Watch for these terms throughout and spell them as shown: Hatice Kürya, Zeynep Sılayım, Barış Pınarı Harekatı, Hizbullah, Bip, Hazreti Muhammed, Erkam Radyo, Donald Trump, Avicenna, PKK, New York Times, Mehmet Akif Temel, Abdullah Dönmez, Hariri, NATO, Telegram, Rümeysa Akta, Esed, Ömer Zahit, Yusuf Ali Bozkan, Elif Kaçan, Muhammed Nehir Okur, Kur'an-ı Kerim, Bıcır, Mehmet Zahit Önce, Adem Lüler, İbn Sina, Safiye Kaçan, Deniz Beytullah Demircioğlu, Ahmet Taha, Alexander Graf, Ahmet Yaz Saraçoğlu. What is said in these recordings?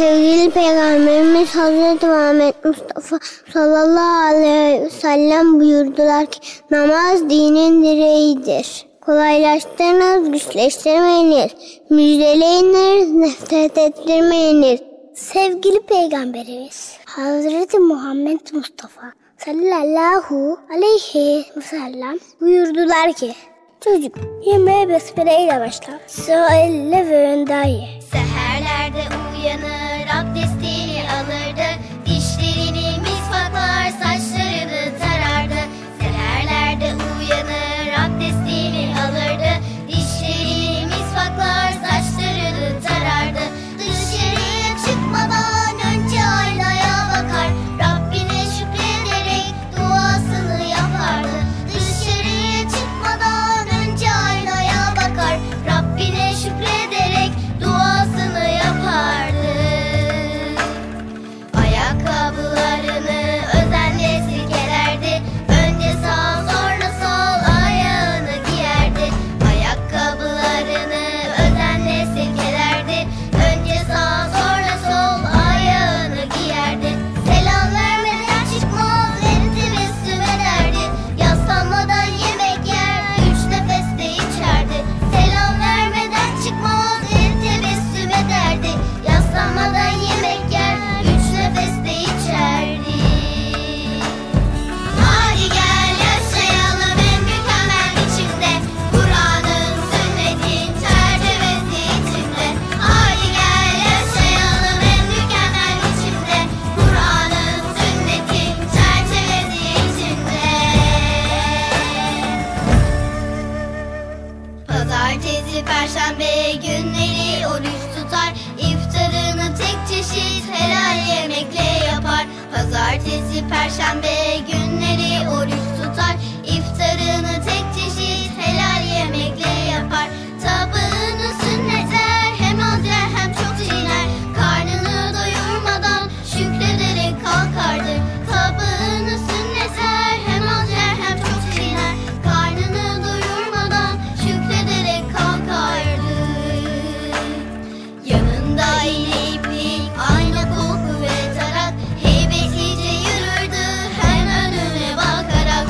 sevgili Peygamberimiz Hazreti Muhammed Mustafa sallallahu aleyhi ve sellem buyurdular ki namaz dinin direğidir. Kolaylaştırınız, güçleştirmeyiniz, müjdeleyiniz, nefret ettirmeyiniz. Sevgili Peygamberimiz Hazreti Muhammed Mustafa sallallahu aleyhi ve sellem buyurdular ki çocuk yemeğe besmeleyle başlar. Sağ elle ve önden ye. Seherlerde uyanır, abdestini alırdı. Dişlerini misvaklar, saçlarını tarardı. Seherlerde uyanır, abdestini alırdı. Dişlerini misvaklar, saçlarını tarardı. Dışarıya çıkmadan önce aynaya bakar. Rabbine şükrederek duasını yapardı. Dışarıya çıkmadan önce aynaya bakar. Rabbine şükrederek duasını yapardı. Ayakkabılarını özenle silkelerdi. Önce sağ sonra sol ayağını giyerdi. Ayakkabılarını özenle silkelerdi. Önce sağ sonra sol ayağını giyerdi. Selam vermeden çıkmaz, elini tebessüm ederdi. Yaslanmadan yemek yer, üç nefeste içerdi. Selam vermeden çıkmaz, elini tebessüm ederdi. Yaslanmadan yemek yer, üç nefeste içerdi. Hadi gel yaşayalım en mükemmel biçimde, Kur'an'ın, sünnetin çerçevesi içinde. Hadi gel yaşayalım en mükemmel biçimde, Kur'an'ın, sünnetin çerçevesi içinde. Pazartesi, perşembe günleri oruç tutar. İftarını tek çeşit helal yemekle yapar. Pazartesi, perşembe günleri oruç tutar. İftarını tek çeşit helal yemekle yapar. Tabağını sünneter, hem az yer hem çok çiğner. Karnını doyurmadan şükrederek kalkardı. Tabağını sünneter, hem az yer hem çok çiğner. Karnını doyurmadan şükrederek kalkardı. Yanında iğne iplik, aynı koku ve tarak. Heybetlice yürürdü, hem önüne bakarak.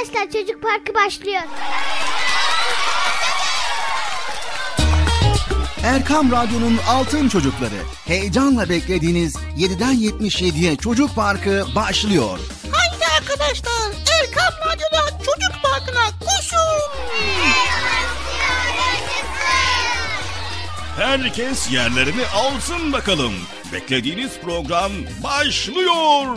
Arkadaşlar çocuk parkı başlıyor. Erkam Radyo'nun altın çocukları. Heyecanla beklediğiniz 7'den 77'ye çocuk parkı başlıyor. Haydi arkadaşlar, Erkam Radyo'da çocuk parkına koşun. Herkes yerlerini alsın bakalım. Beklediğiniz program başlıyor.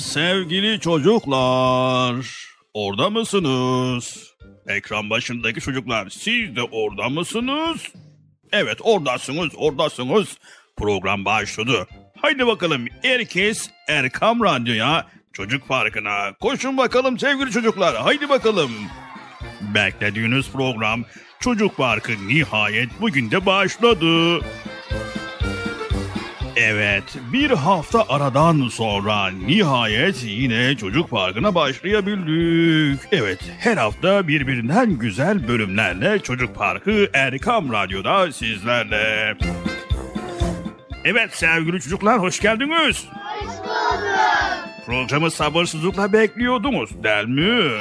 Sevgili çocuklar, orada mısınız? Ekran başındaki çocuklar, siz de orada mısınız? Evet, oradasınız. Program başladı. Haydi bakalım, herkes Erkam Radyo'ya, Çocuk Parkı'na koşun bakalım sevgili çocuklar. Haydi bakalım. Beklediğiniz program Çocuk Parkı nihayet bugün de başladı. Evet, bir hafta aradan sonra nihayet yine Çocuk Parkı'na başlayabildik. Evet, her hafta birbirinden güzel bölümlerle Çocuk Parkı Erkam Radyo'da sizlerle. Evet sevgili çocuklar, hoş geldiniz. Hoş bulduk. Programı sabırsızlıkla bekliyordunuz değil mi?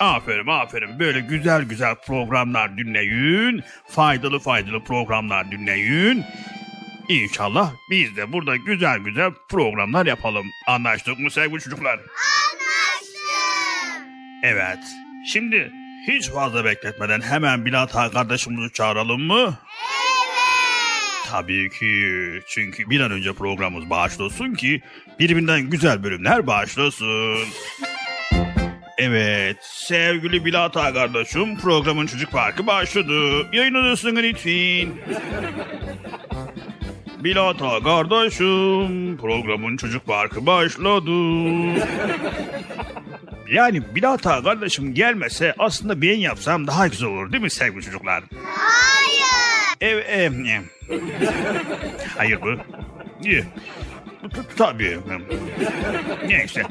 Evet. Aferin. Böyle güzel programlar dinleyin. Faydalı programlar dinleyin. İnşallah biz de burada güzel programlar yapalım. Anlaştık mı sevgili çocuklar? Anlaştık. Evet. Şimdi hiç fazla bekletmeden hemen Bilal Taha kardeşimizi çağıralım mı? Evet. Tabii ki. Çünkü bir an önce programımız başlasın ki birbirinden güzel bölümler başlasın. Evet, sevgili Bilal Taha kardeşim, programın Çocuk Parkı başladı. Yayın odasını lütfen. Bilal Taha kardeşim, programın Çocuk Parkı başladı. Yani Bilal Taha kardeşim gelmese aslında ben yapsam daha güzel olur değil mi sevgili çocuklar? Hayır. Hayır bu. Tabii. Neyse.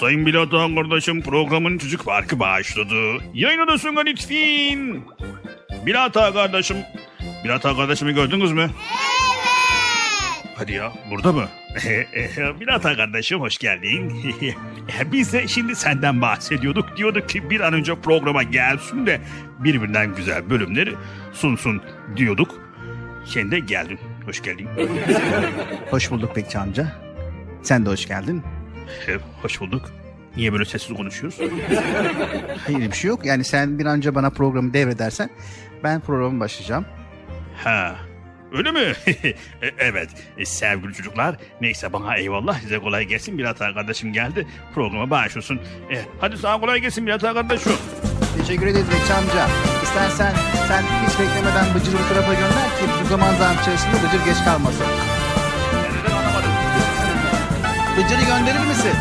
Sayın Bilal Taha kardeşim, programın Çocuk Parkı başladı. Yayın odasına lütfen. Bilal Taha kardeşimi gördünüz mü? Hadi ya, burada mı? Bilal Taha kardeşim, hoş geldin. Biz de şimdi senden bahsediyorduk. Diyorduk ki bir an önce programa gelsin de birbirinden güzel bölümleri sunsun diyorduk. Sen de geldin. Hoş geldin. Hoş bulduk Bekçi amca. Sen de hoş geldin. Hoş bulduk. Niye böyle sessiz konuşuyoruz? Hayır, bir şey yok. Yani sen bir an önce bana programı devredersen ben programa başlayacağım. Ha. Öyle mi? Evet. Sevgili çocuklar, neyse bana eyvallah, size kolay gelsin. Bilal Taha kardeşim geldi. Programa başlıyorsun. Hadi sana kolay gelsin Bilal Taha kardeşim. Teşekkür ederiz Bekçi amca. İstersen sen hiç beklemeden Bıcır'ı bu tarafa gönder ki bu zaman zarf içerisinde Bıcır geç kalmasın. Nereden anlamadım? Bıcır'ı gönderir misin?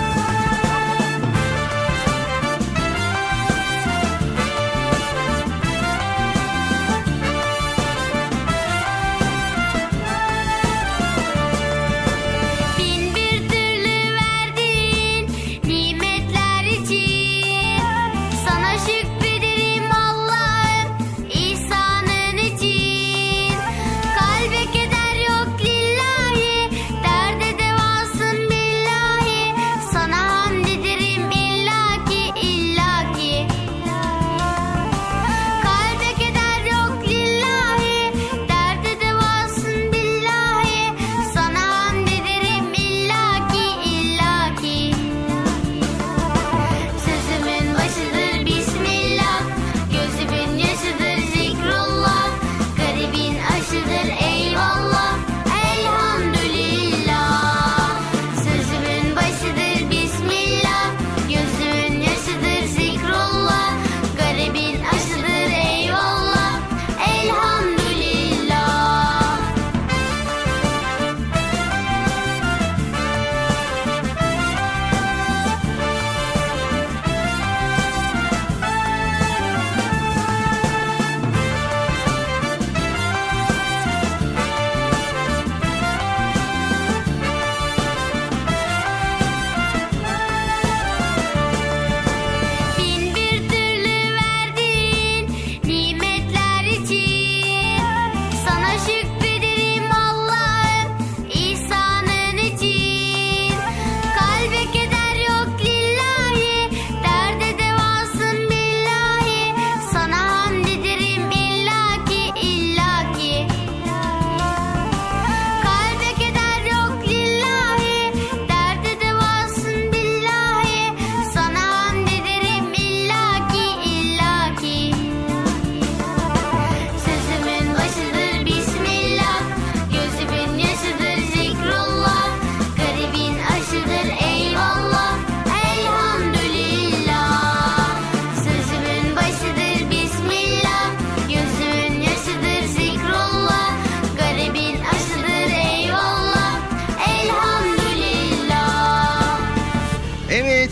Sana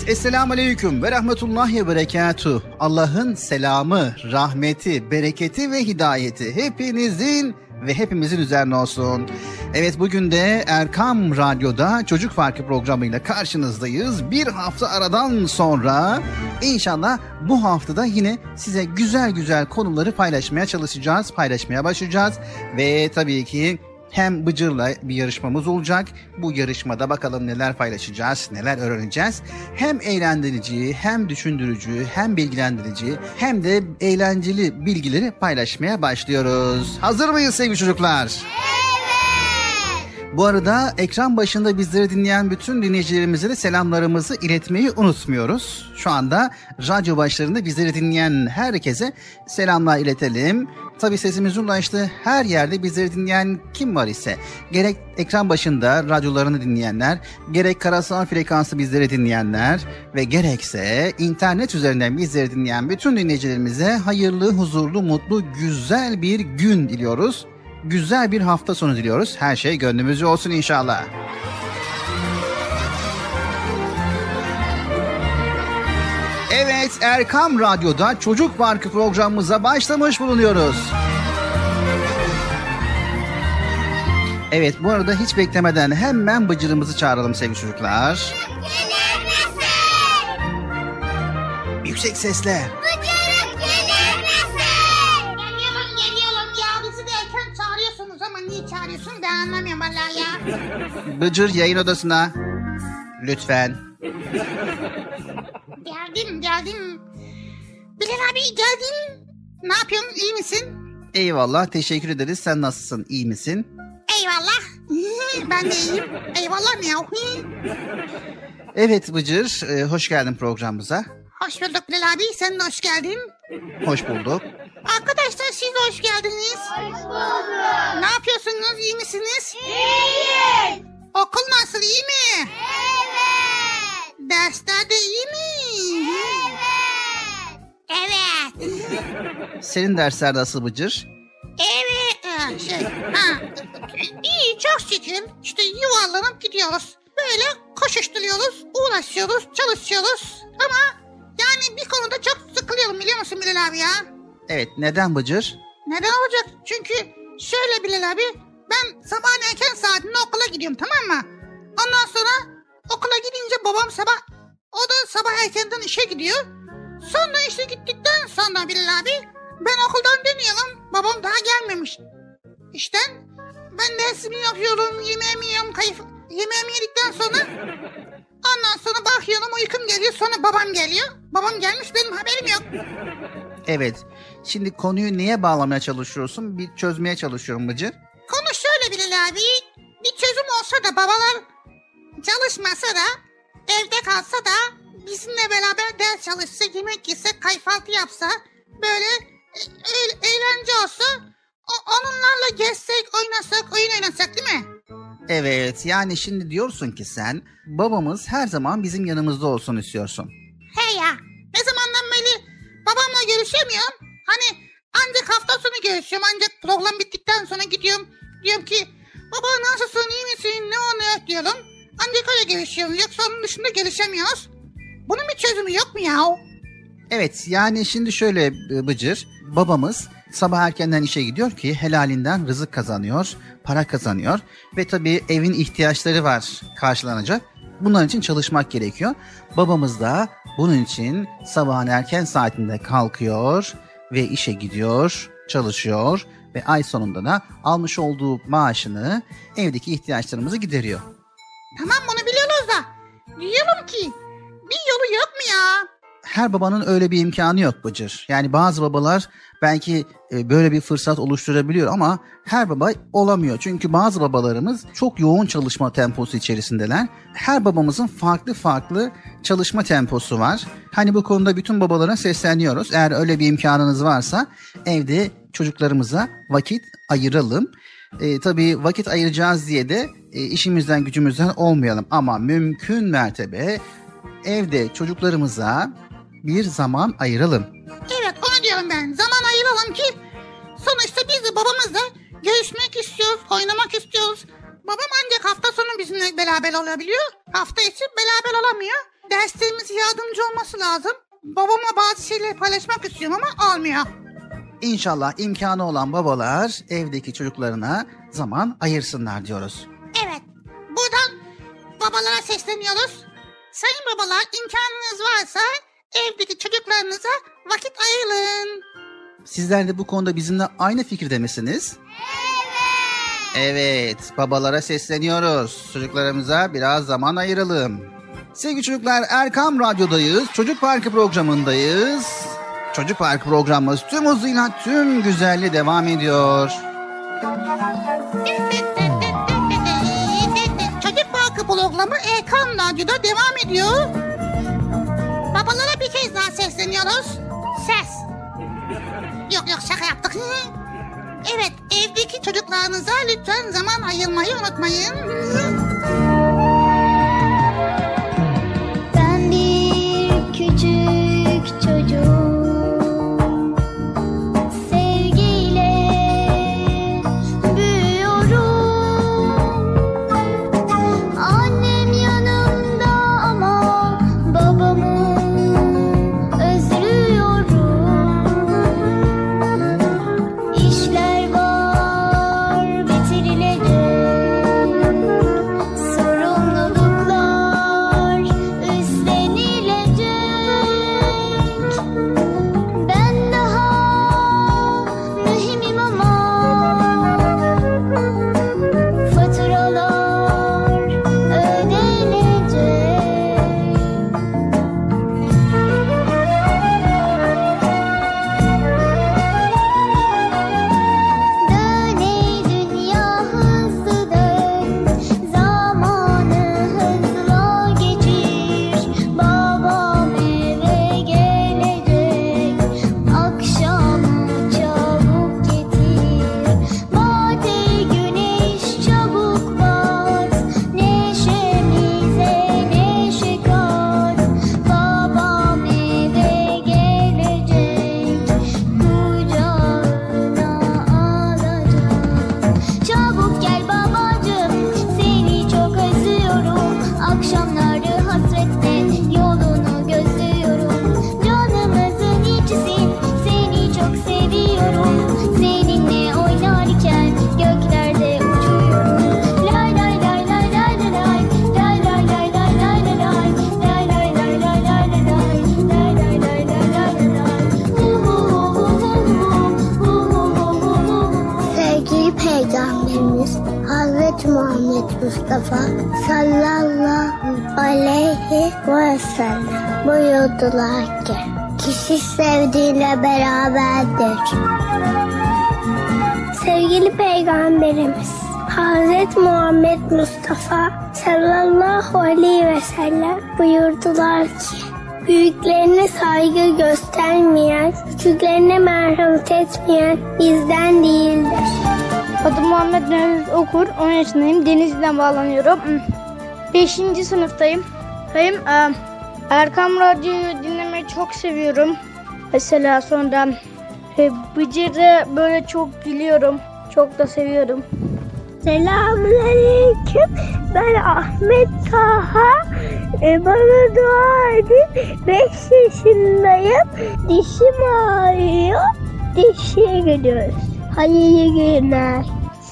Evet, Esselamu Aleyküm ve Rahmetullahi ve Berekatuh. Allah'ın selamı, rahmeti, bereketi ve hidayeti hepinizin ve hepimizin üzerine olsun. Evet, bugün de Erkam Radyo'da Çocuk Farkı programıyla karşınızdayız. Bir hafta aradan sonra inşallah bu haftada yine size güzel güzel konuları paylaşmaya çalışacağız, paylaşmaya başlayacağız. Ve tabii ki hem Bıcır'la bir yarışmamız olacak. Bu yarışmada bakalım neler paylaşacağız, neler öğreneceğiz. Hem eğlendirici, hem düşündürücü, hem bilgilendirici, hem de eğlenceli bilgileri paylaşmaya başlıyoruz. Hazır mıyız sevgili çocuklar? Evet. Bu arada ekran başında bizleri dinleyen bütün dinleyicilerimize de selamlarımızı iletmeyi unutmuyoruz. Şu anda radyo başlarında bizleri dinleyen herkese selamlar iletelim. Tabii sesimizin ulaştığı her yerde bizleri dinleyen kim var ise, gerek ekran başında radyolarını dinleyenler, gerek karasal frekanslı bizleri dinleyenler ve gerekse internet üzerinden bizleri dinleyen bütün dinleyicilerimize hayırlı, huzurlu, mutlu, güzel bir gün diliyoruz. Güzel bir hafta sonu diliyoruz. Her şey gönlümüzce olsun inşallah. Evet, Erkam Radyo'da Çocuk Parkı programımıza başlamış bulunuyoruz. Evet, bu arada hiç beklemeden hemen Bıcır'ımızı çağıralım sevgili çocuklar. Gelir misin? Yüksek sesle. Bıcır'ım gelir misin? Geliyorum ya, bizi de erken çağırıyorsunuz ama niye çağırıyorsunuz ben anlamıyorum vallahi ya. Bıcır yayın odasına. Lütfen. Geldim. Bilal abi geldim. Ne yapıyorsun, iyi misin? Eyvallah, teşekkür ederiz. Sen nasılsın, iyi misin? Eyvallah. Ben de iyiyim. Eyvallah ne yahu? Evet Bıcır, hoş geldin programımıza. Hoş bulduk Bilal abi, sen de hoş geldin. Hoş bulduk. Arkadaşlar siz de hoş geldiniz. Hoş bulduk. Ne yapıyorsunuz, iyi misiniz? İyiyiz. Okul nasıl, iyi mi? Evet. Dersler de iyi mi? Evet. Senin dersler nasıl Bıcır? Evet. İyi, çok şükür. İşte yuvarlanıp gidiyoruz. Böyle koşuşturuyoruz, uğraşıyoruz, çalışıyoruz. Ama yani bir konuda çok sıkılıyorum biliyor musun Bilal abi ya? Evet, neden Bıcır? Neden olacak? Çünkü şöyle Bilal abi, ben sabah erken saatinde okula gidiyorum, tamam mı? Ondan sonra okula gidince babam sabah erkenden işe gidiyor. Sonra işte gittikten sonra Bilal abi ben okuldan dönüyorum. Babam daha gelmemiş işten. Ben dersimi yapıyorum, yemeğimi yiyorum, yemeğimi yedikten sonra ondan sonra bakıyorum uykum geliyor, sonra babam geliyor. Babam gelmiş, benim haberim yok. Evet, şimdi konuyu neye bağlamaya çalışıyorsun? Bir çözmeye çalışıyorum Bıcır. Konu şöyle Bilal abi, bir çözüm olsa da babalar çalışmasa da evde kalsa da bizimle beraber ders çalışsa, yemek yese, kahvaltı yapsa, böyle eğlence olsa, onlarla gezsek, oyun oynasak değil mi? Evet, yani şimdi diyorsun ki sen, babamız her zaman bizim yanımızda olsun istiyorsun. He ya, ne zamandan beri babamla görüşemiyorum. Hani ancak hafta sonu görüşüyorum, ancak program bittikten sonra gidiyorum. Diyorum ki, baba nasılsın, iyi misin, ne oluyor diyorum. Ancak öyle görüşüyorum, yoksa onun dışında görüşemiyoruz. Bunun bir çözümü yok mu ya? Evet, yani şimdi şöyle Bıcır, babamız sabah erkenden işe gidiyor ki helalinden rızık kazanıyor, para kazanıyor ve tabii evin ihtiyaçları var karşılanacak. Bunların için çalışmak gerekiyor. Babamız da bunun için sabahın erken saatinde kalkıyor ve işe gidiyor, çalışıyor ve ay sonunda da almış olduğu maaşını evdeki ihtiyaçlarımızı gideriyor. Tamam, bunu biliyoruz da diyorum ki bir yolu yok mu ya? Her babanın öyle bir imkanı yok Bıcır. Yani bazı babalar belki böyle bir fırsat oluşturabiliyor ama her baba olamıyor. Çünkü bazı babalarımız çok yoğun çalışma temposu içerisindeler. Her babamızın farklı çalışma temposu var. Hani bu konuda bütün babalara sesleniyoruz. Eğer öyle bir imkanınız varsa evde çocuklarımıza vakit ayıralım. Tabii vakit ayıracağız diye de işimizden gücümüzden olmayalım. Ama mümkün mertebe evde çocuklarımıza bir zaman ayıralım. Evet, onu diyorum ben. Zaman ayıralım ki sonuçta biz de babamızla görüşmek istiyoruz, oynamak istiyoruz. Babam ancak hafta sonu bizimle beraber olabiliyor. Hafta içi beraber olamıyor. Derslerimize yardımcı olması lazım. Babamla bazı şeyleri paylaşmak istiyorum ama almıyor. İnşallah imkanı olan babalar evdeki çocuklarına zaman ayırsınlar diyoruz. Evet. Buradan babalara sesleniyoruz. Sayın babalar, imkanınız varsa evdeki çocuklarınıza vakit ayırın. Sizler de bu konuda bizimle aynı fikirde misiniz? Evet. Evet, babalara sesleniyoruz. Çocuklarımıza biraz zaman ayıralım. Sevgili çocuklar, Erkam Radyo'dayız. Çocuk Parkı programındayız. Çocuk Parkı programımız tüm hızıyla, tüm güzelliği devam ediyor. Çocuk Parkı programı Erkam Radyo'da devam ediyor. Babalara bir kez daha sesleniyoruz. Ses. Yok şaka yaptık. Evet, evdeki çocuklarınıza lütfen zaman ayırmayı unutmayın. Ben bir küçük çocuğum. Buyurdular ki, kişi sevdiğiyle beraberdir. Sevgili Peygamberimiz Hazreti Muhammed Mustafa sallallahu aleyhi ve sellem buyurdular ki, büyüklerine saygı göstermeyen, küçüklerine merhamet etmeyen bizden değildir. Adım Muhammed Nehir Okur, 10 yaşındayım, Denizli'den bağlanıyorum. 5. sınıftayım. Erkam Radyo'yu dinlemeyi çok seviyorum. Mesela sonradan Bıcır'da böyle çok gülüyorum. Çok da seviyorum. Selamünaleyküm. Ben Ahmet Taha. Bana dua edin. 5 yaşındayım. Dişim ağrıyor. Dişçiye gidiyoruz. Hayırlı günler.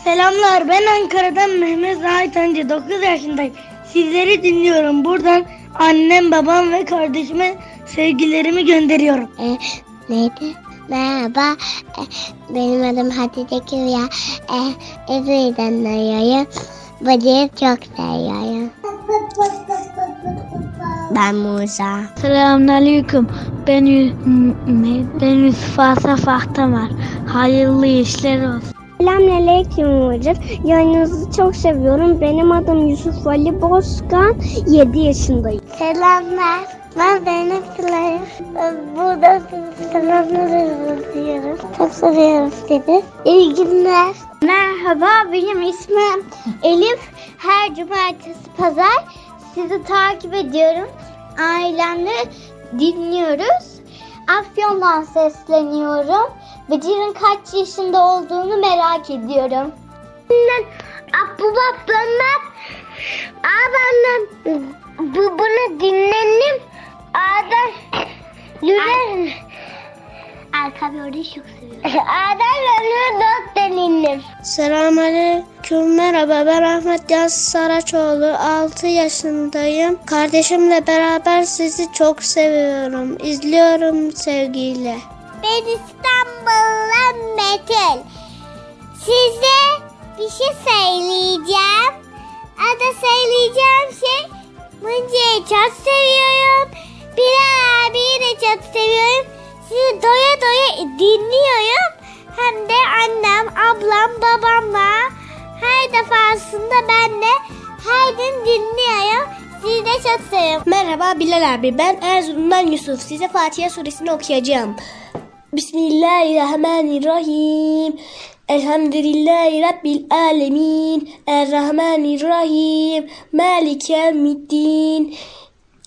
Selamlar. Ben Ankara'dan Mehmet Zahit Önce. 9 yaşındayım. Sizleri dinliyorum. Buradan annem, babam ve kardeşime sevgilerimi gönderiyorum. Neydi? Merhaba. Benim adım Hatice Kürya. İzmir'den arıyorum. Bıcır'ı çok seviyorum. Ben Musa. Selamünaleyküm. Ben Yusuf Asaf Ahtamar. Hayırlı işler olsun. Selamünaleyküm hocam. Yayınınızı çok seviyorum. Benim adım Yusuf Ali Bozkan. 7 yaşındayım. Selamlar. Ben Zeynep Sılayım. Burada selamlar diyoruz. Çok seviyorum sizi. İyi günler. Merhaba, benim ismim Elif. Her cumartesi, pazar sizi takip ediyorum. Ailemle dinliyoruz. Afyon'dan sesleniyorum. Bıcır'ın kaç yaşında olduğunu merak ediyorum. Abdullah Dönmez, bunu dinlenim. Adem Lüler Erkam Radyo'yu çok seviyorum. Adem Lüler not dinlenim. Selamünaleyküm, merhaba, ben Ahmet Yaz Saraçoğlu, 6 yaşındayım. Kardeşimle beraber sizi çok seviyorum. İzliyorum sevgiyle. Ben İstanbul'dan Betül. Size bir şey söyleyeceğim. Adı söyleyeceğim şey, Mıncı'yı çok seviyorum. Bilal abiyi de çok seviyorum. Sizi doya doya dinliyorum. Hem de annem, ablam, babamla her defasında ben de her gün dinliyorum. Sizi de çok seviyorum. Merhaba Bilal abi, ben Erzurum'dan Yusuf. Size Fatiha suresini okuyacağım. Bismillahirrahmanirrahim. Elhamdülillahi Rabbil alemin. Errahmanirrahim. Maliki yevmiddin.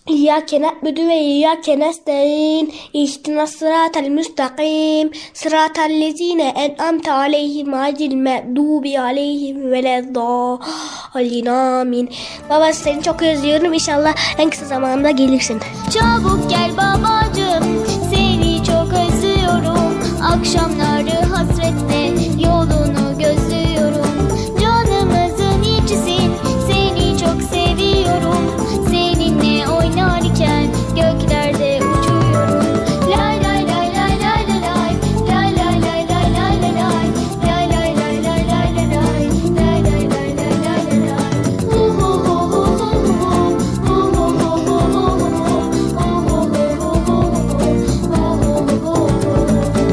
İyyâke na'budu ve iyyâke nestaîn. İhdinas sıratal müstakîm. Sıratallezîne en'amte aleyhim ghayril mağdûbi aleyhim veleddâllîn. Amin. Baba, seni çok özlüyorum. İnşallah en kısa zamanda gelirsin. Çabuk gel babacığım. Seni çok özlüyorum. Akşamları hasretle yolunu gözlüyorum. Canımızın içisin. Seni çok seviyorum. Seninle oynarken göklerde uçuyorum. Lay lay lay lay lay lay. Lay lay lay lay lay lay. Lay lay lay lay lay lay. Lay lay lay lay lay lay. Hu hu hu hu hu hu. Hu hu hu hu hu hu. Hu hu hu hu hu hu. Hu hu hu hu hu.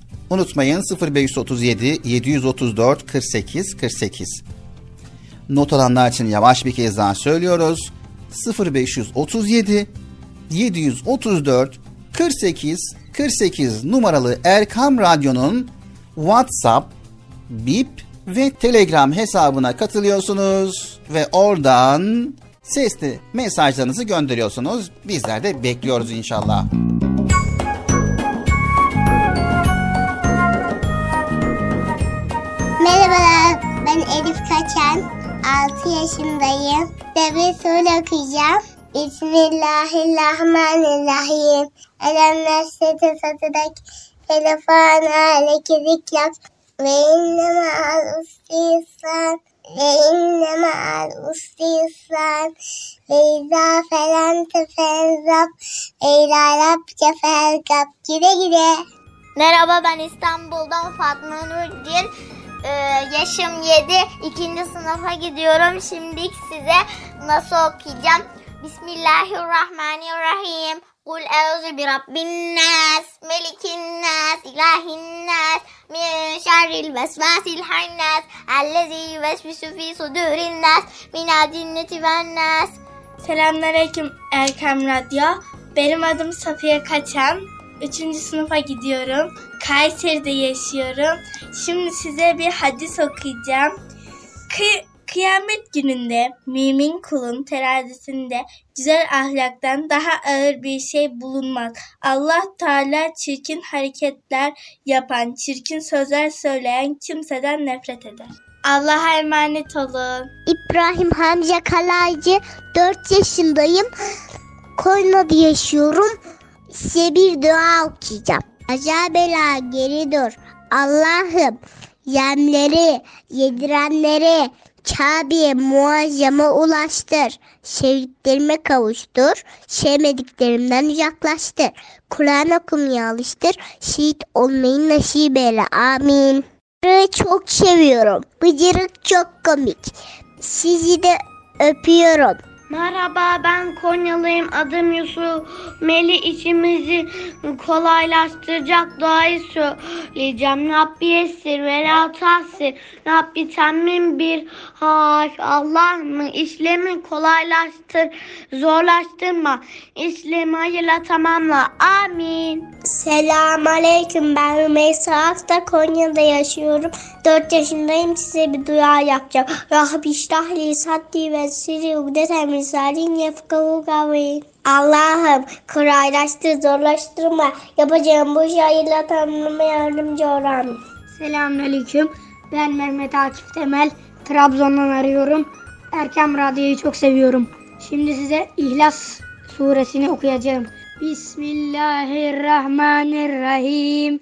Unutmayın 0537 734 48 48. Not alanlar için yavaş bir kez daha söylüyoruz. 0537 734 48 48 numaralı Erkam Radyo'nun WhatsApp, Bip ve Telegram hesabına katılıyorsunuz ve oradan sesli mesajlarınızı gönderiyorsunuz. Bizler de bekliyoruz inşallah. Merhabalar, ben Elif Kaçan, 6 yaşındayım ve bir soru okuyacağım. Bismillahirrahmanirrahim. Elhamdülillah satıdak telefonu hareketlik yap. Ve inne ma'al usri yusran. Ve inne ma'al usri yusran. Ve izâ felente fenzab. Ve ilâ rabke felkab. Gide gide. Merhaba, ben İstanbul'dan Fatma Nurgül. Yaşım 7. 2. sınıfa gidiyorum. Şimdi size nasıl okuyacağım? Bismillahirrahmanirrahim. Kul euzu bi rabbin nas, melikin nas, ilahin nas, min şerril vesvasil hannas, ellezî yuvesvisu fî sudûrin nas, minel cinneti ven nas. Selamünaleyküm Erkam Radyo. Benim adım Safiye Kaçan. 3. sınıfa gidiyorum. Kayseri'de yaşıyorum. Şimdi size bir hadis okuyacağım. Kıyamet gününde mümin kulun terazisinde güzel ahlaktan daha ağır bir şey bulunmaz. Allah Teala çirkin hareketler yapan, çirkin sözler söyleyen kimseden nefret eder. Allah'a emanet olun. İbrahim Hamza Kalaycı, 4 yaşındayım. Konya'da yaşıyorum. Size bir dua okuyacağım. Acabela geri dur. Allah'ım yemleri, yedirenleri Kabe'ye muazzama ulaştır. Sevdiklerime kavuştur. Sevmediklerimden uzaklaştır. Kur'an okumaya alıştır. Şehit olmayı nasip eyle. Amin. Bıcır'ı çok seviyorum. Bıcır çok komik. Sizi de öpüyorum. Merhaba, ben Konyalıyım. Adım Yusuf. Meli işimizi kolaylaştıracak duayı söyleyeceğim. Rabbi yessir ve la tahsir. Rabbi temmin bir haş. Allah'ım işlemi kolaylaştır. Zorlaştırma. İşlemi hayırla tamamla. Amin. Selamünaleyküm. Ben Rümeysa Akta. Konya'da yaşıyorum. 4 yaşındayım. Size bir dua yapacağım. Rabbi iştahli saddi ve siri ugdetem. Allah'ım kolaylaştır, zorlaştırma. Yapacağım bu işi hayırla tamamlama yardımcı olam. Selamünaleyküm. Ben Mehmet Akif Temel. Trabzon'dan arıyorum. Erkam Radyo'yu çok seviyorum. Şimdi size İhlas suresini okuyacağım. Bismillahirrahmanirrahim.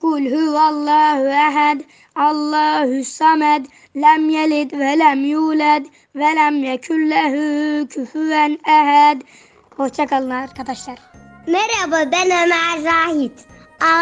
Kul huvallahu ehad, Allahu samed, lem yelid ve lem yulad ve lem yekun lehu kufuven ehad. Hoşçakalın arkadaşlar. Merhaba, ben Ömer Zahit.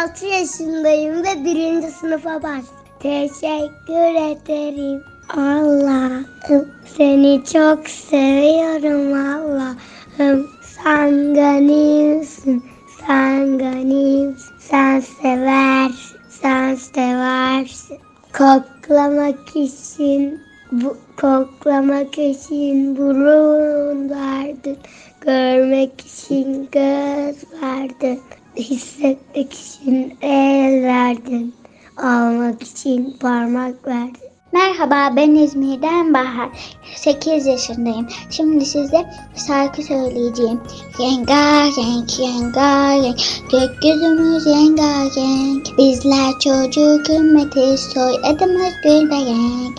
6 yaşındayım ve 1. sınıfa başladım. Teşekkür ederim Allah'ım. Seni çok seviyorum Allah'ım. Sen ganimsin, sen ganimsin. Sen seversin, sen seversin. Koklamak için burun verdin. Görmek için göz verdin. Hissetmek için el verdin. Almak için parmak verdin. Merhaba, ben İzmir'den Bahar. 8 yaşındayım. Şimdi size şarkı söyleyeceğim. Yengarenk, yengarenk, gökyüzümüz yengarenk. Bizler çocuk ümmeti, soyadımız gülberenk.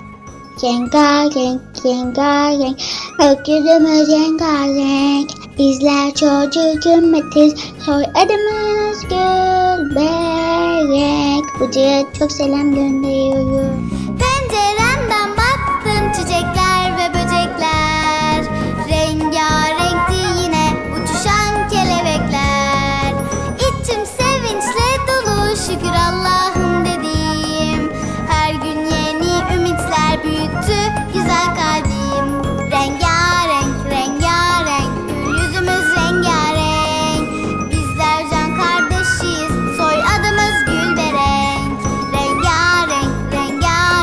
Yengarenk, yengarenk, gökyüzümüz yengarenk. Bizler çocuk ümmetiz, soyadımız gülberenk. Bıcır'a çok selam gönderiyorum. Penceremden baktım çiçekler ve böcekler, rengarenkti yine uçuşan kelebekler. İçim sevinçle dolu, şükür Allah'ım dedim. Her gün yeni ümitler büyüttü güzel kalbim. Rengarenk, rengarenk, gül yüzümüz rengarenk. Bizler can kardeşiz, soy adımız Gülderenk. Rengarenk, rengarenk.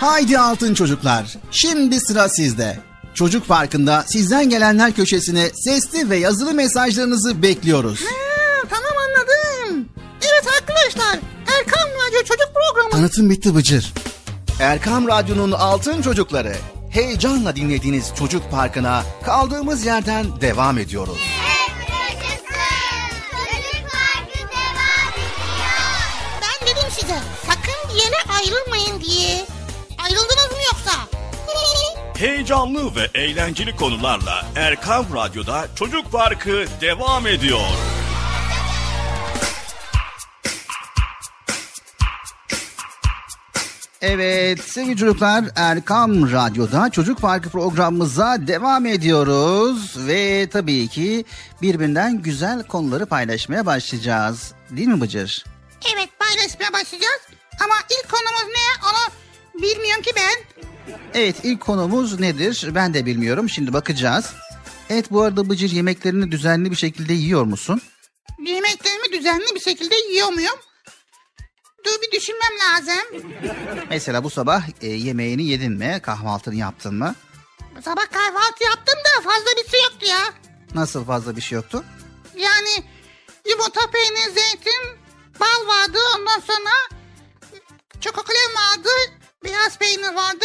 Haydi altın çocuklar, şimdi sıra sizde. Çocuk Parkı'nda sizden gelenler köşesine sesli ve yazılı mesajlarınızı bekliyoruz. Tamam anladım. Evet arkadaşlar, Erkam Radyo Çocuk Programı. Tanıtım bitti Bıcır. Erkam Radyo'nun altın çocukları, heyecanla dinlediğiniz Çocuk Parkı'na kaldığımız yerden devam ediyoruz. Evet, yaşasın. Çocuk Parkı devam ediyor. Ben dedim size, sakın bir yere ayrılmayın diye. Ayrıldınız mı yoksa? Heyecanlı ve eğlenceli konularla Erkam Radyo'da Çocuk Parkı devam ediyor. Evet sevgili çocuklar, Erkam Radyo'da Çocuk Parkı programımıza devam ediyoruz. Ve tabii ki birbirinden güzel konuları paylaşmaya başlayacağız. Değil mi Bıcır? Evet, paylaşmaya başlayacağız. Ama ilk konumuz ne? Onu bilmiyorum ki ben. Evet, ilk konumuz nedir? Ben de bilmiyorum. Şimdi bakacağız. Evet, bu arada Bıcır, yemeklerini düzenli bir şekilde yiyor musun? Yemeklerimi düzenli bir şekilde yiyor muyum? Dur bir düşünmem lazım. Mesela bu sabah yemeğini yedin mi? Kahvaltını yaptın mı? Sabah kahvaltı yaptım da fazla bir şey yoktu ya. Nasıl fazla bir şey yoktu? Yani yumurta, peynir, zeytin, bal vardı. Ondan sonra çikokolem vardı. Beyaz peynir vardı,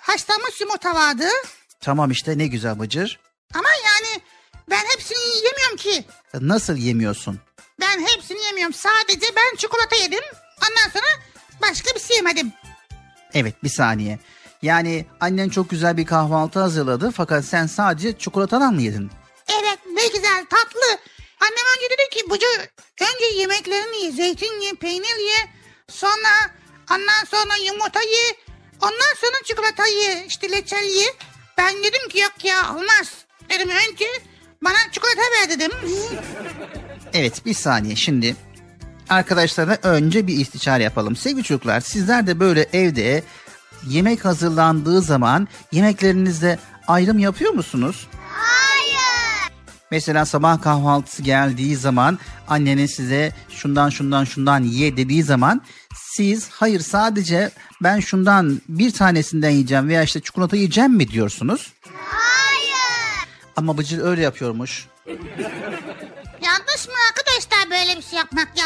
haşlanmış yumurta vardı. Tamam işte, ne güzel Bıcır. Ama yani ben hepsini yemiyorum ki. Nasıl yemiyorsun? Ben hepsini yemiyorum. Sadece ben çikolata yedim. Ondan sonra başka bir şey yemedim. Evet, bir saniye. Yani annen çok güzel bir kahvaltı hazırladı fakat sen sadece çikolatadan mı yedin? Evet, ne güzel tatlı. Annem önce dedi ki Bıcır, önce yemeklerini ye, zeytin ye, peynir ye. Sonra... Ondan sonra yumurta ye. Ondan sonra çikolata ye. İşte reçel ye. Ben dedim ki yok ya, olmaz. Dedim önce bana çikolata ver dedim. Evet, bir saniye şimdi. Arkadaşlara önce bir istişare yapalım. Sevgili çocuklar, sizler de böyle evde yemek hazırlandığı zaman yemeklerinizde ayrım yapıyor musunuz? Hayır. Mesela sabah kahvaltısı geldiği zaman annenin size şundan ye dediği zaman... Siz hayır sadece ben şundan bir tanesinden yiyeceğim veya işte çikolata yiyeceğim mi diyorsunuz? Hayır. Ama Bıcır öyle yapıyormuş. Yanlış mı arkadaşlar böyle bir şey yapmak ya?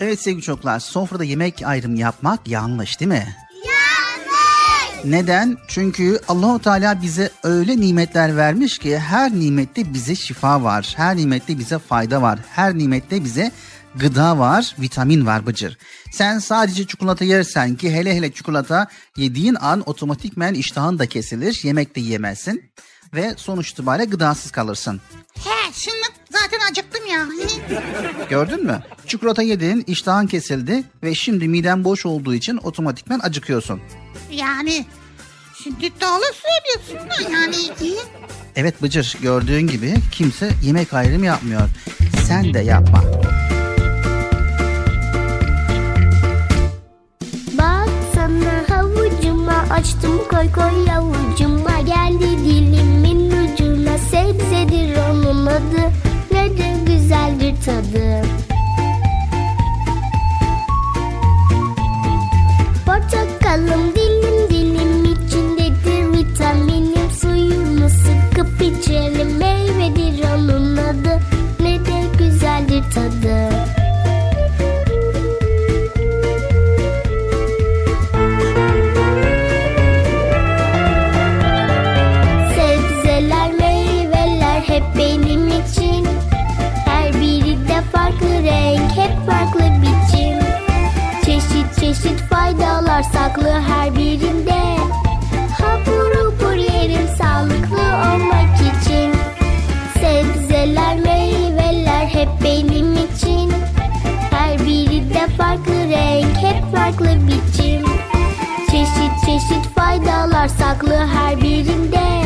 Evet sevgili çocuklar, sofrada yemek ayrımı yapmak yanlış değil mi? Yanlış. Neden? Çünkü Allah-u Teala bize öyle nimetler vermiş ki her nimette bize şifa var. Her nimette bize fayda var. Her nimette bize gıda var, vitamin var Bıcır. Sen sadece çikolata yersen ki hele çikolata yediğin an otomatikmen iştahın da kesilir, yemek de yiyemezsin ve sonuç itibariyle gıdasız kalırsın. He, şimdi zaten acıktım ya. Gördün mü? Çikolata yedin, iştahın kesildi ve şimdi miden boş olduğu için otomatikmen acıkıyorsun. Yani şimdi doğru söylüyorsun da yani. Evet Bıcır, gördüğün gibi kimse yemek ayrımı yapmıyor. Sen de yapma. Açtım koy koy avucuma, geldi dilimin ucuna. Sebzedir onun adı, ne de güzeldir tadı. sebzeler, meyveler hep benim için. Her biri de farklı renk, hep farklı biçim. Çeşit çeşit faydalar saklı her birinde.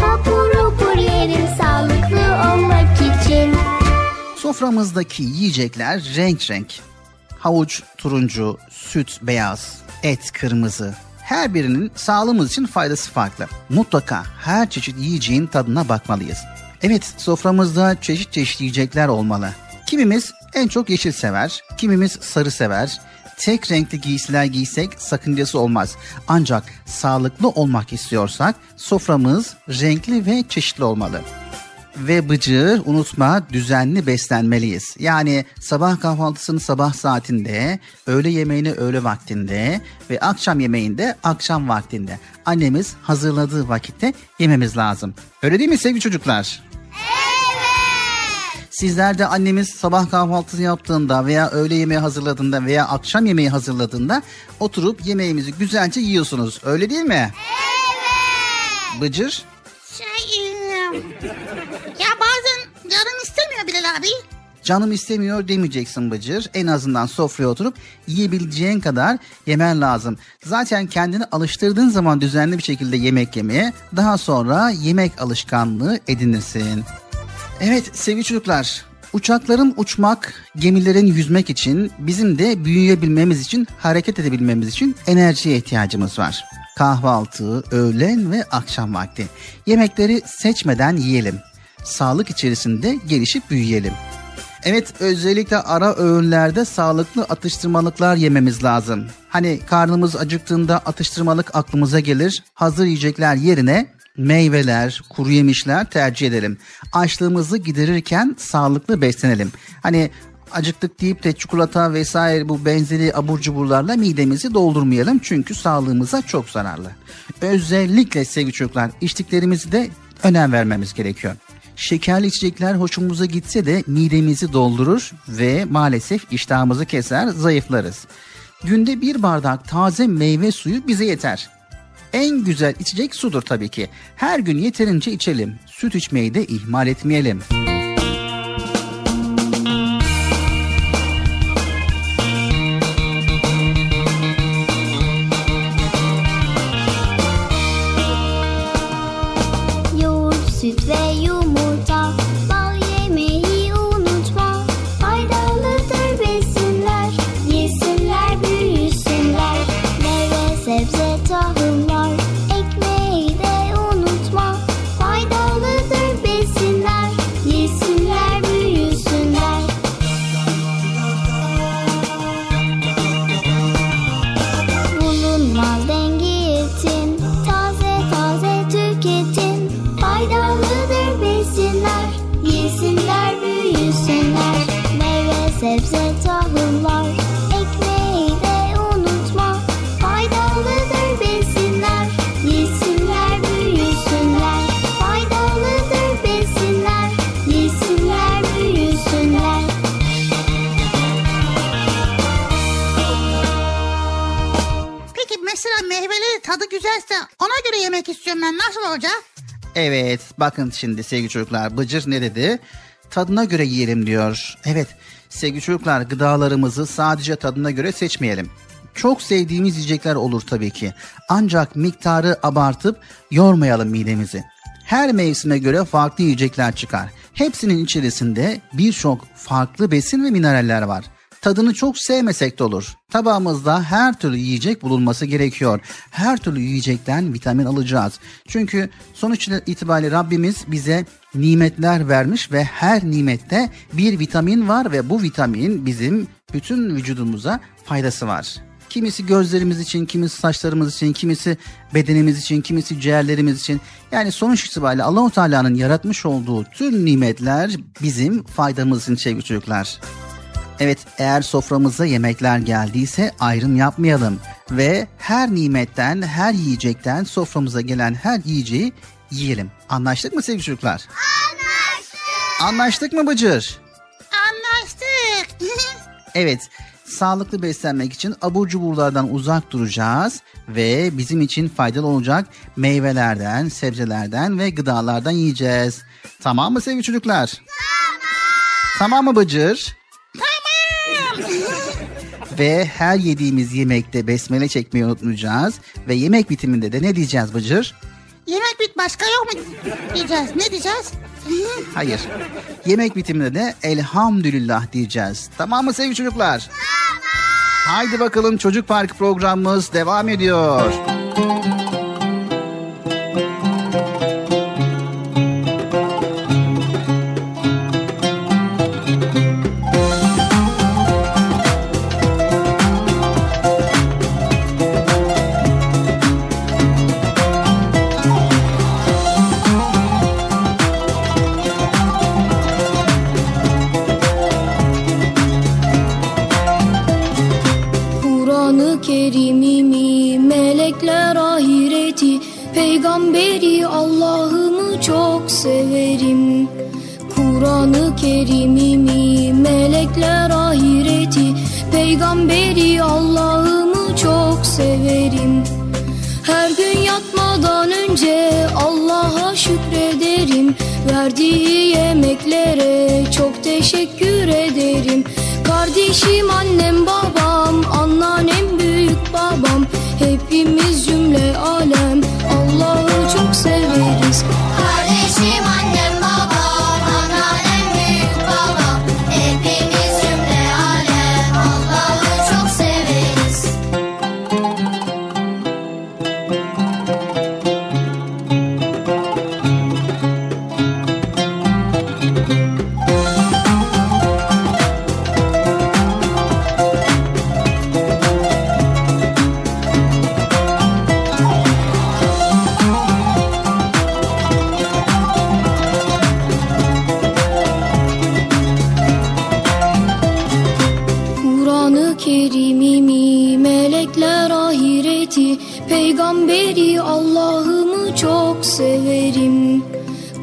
Hapur hapur yerim sağlıklı olmak için. Soframızdaki yiyecekler renk renk. Havuç turuncu, süt beyaz, et kırmızı. Her birinin sağlığımız için faydası farklı. Mutlaka her çeşit yiyeceğin tadına bakmalıyız. Evet, soframızda çeşit çeşit yiyecekler olmalı. Kimimiz en çok yeşil sever, kimimiz sarı sever. Tek renkli giysiler giysek sakıncası olmaz. Ancak sağlıklı olmak istiyorsak soframız renkli ve çeşitli olmalı. Ve Bıcır, unutma, düzenli beslenmeliyiz. Yani sabah kahvaltısını sabah saatinde, öğle yemeğini öğle vaktinde ve akşam yemeğini de akşam vaktinde. Annemiz hazırladığı vakitte yememiz lazım. Öyle değil mi sevgili çocuklar? Evet. Sizler de annemiz sabah kahvaltısını yaptığında veya öğle yemeği hazırladığında veya akşam yemeği hazırladığında oturup yemeğimizi güzelce yiyorsunuz. Öyle değil mi? Evet. Bıcır? Ya bazen canım istemiyor Bilal abi. Canım istemiyor demeyeceksin Bıcır. En azından sofraya oturup yiyebileceğin kadar yemen lazım. Zaten kendini alıştırdığın zaman düzenli bir şekilde yemek yemeye, daha sonra yemek alışkanlığı edinirsin. Evet sevgili çocuklar, uçakların uçmak, gemilerin yüzmek için, bizim de büyüyebilmemiz için, hareket edebilmemiz için enerjiye ihtiyacımız var. Kahvaltı, öğlen ve akşam vakti. Yemekleri seçmeden yiyelim. Sağlık içerisinde gelişip büyüyelim. Evet, özellikle ara öğünlerde sağlıklı atıştırmalıklar yememiz lazım. Hani karnımız acıktığında atıştırmalık aklımıza gelir. Hazır yiyecekler yerine meyveler, kuru yemişler tercih edelim. Açlığımızı giderirken sağlıklı beslenelim. Hani acıktık deyip de çikolata vesaire bu benzeri abur cuburlarla midemizi doldurmayalım. Çünkü sağlığımıza çok zararlı. Özellikle sevgili çocuklar, içtiklerimizi de önem vermemiz gerekiyor. Şekerli içecekler hoşumuza gitse de midemizi doldurur ve maalesef iştahımızı keser, zayıflarız. Günde bir bardak taze meyve suyu bize yeter. En güzel içecek sudur tabii ki. Her gün yeterince içelim. Süt içmeyi de ihmal etmeyelim. Evet, bakın şimdi sevgili çocuklar, Bıcır ne dedi? Tadına göre yiyelim diyor. Evet, sevgili çocuklar, gıdalarımızı sadece tadına göre seçmeyelim. Çok sevdiğimiz yiyecekler olur tabii ki. Ancak miktarı abartıp yormayalım midemizi. Her mevsime göre farklı yiyecekler çıkar. Hepsinin içerisinde birçok farklı besin ve mineraller var. Tadını çok sevmesek de olur. Tabağımızda her türlü yiyecek bulunması gerekiyor. Her türlü yiyecekten vitamin alacağız. Çünkü sonuç itibariyle Rabbimiz bize nimetler vermiş ve her nimette bir vitamin var ve bu vitamin bizim bütün vücudumuza faydası var. Kimisi gözlerimiz için, kimisi saçlarımız için, kimisi bedenimiz için, kimisi ciğerlerimiz için. Yani sonuç itibariyle Allah-u Teala'nın yaratmış olduğu tüm nimetler bizim faydamız için sevgili çocuklar. Evet, eğer soframıza yemekler geldiyse ayrım yapmayalım ve her nimetten, her yiyecekten, soframıza gelen her yiyeceği yiyelim. Anlaştık mı sevgili çocuklar? Anlaştık. Anlaştık mı Bıcır? Anlaştık. Evet, sağlıklı beslenmek için abur cuburlardan uzak duracağız ve bizim için faydalı olacak meyvelerden, sebzelerden ve gıdalardan yiyeceğiz. Tamam mı sevgili çocuklar? Tamam. Tamam mı Bıcır? Tamam. Ve her yediğimiz yemekte besmele çekmeyi unutmayacağız. Ve yemek bitiminde de ne diyeceğiz Bıcır? Yemek bit başka yok mu diyeceğiz? Ne diyeceğiz? Hayır. Yemek bitiminde de elhamdülillah diyeceğiz. Tamam mı sevgili çocuklar? Tamam. Haydi bakalım, Çocuk Parkı programımız devam ediyor. Peygamberi Allah'ımı çok severim. Kur'an-ı Kerim'imi, melekler ahireti, peygamberi Allah'ımı çok severim. Her gün yatmadan önce Allah'a şükrederim. Verdiği yemeklere çok teşekkür ederim. Kardeşim, annem, babam, anneannem, büyük babam, hepimiz cümle alem Allah'ı çok severiz. Kardeşim, annem, babam, anneannem, büyük babam, hepimiz cümle alem Allah'ı çok severiz. Peygamberi Allah'ımı çok severim.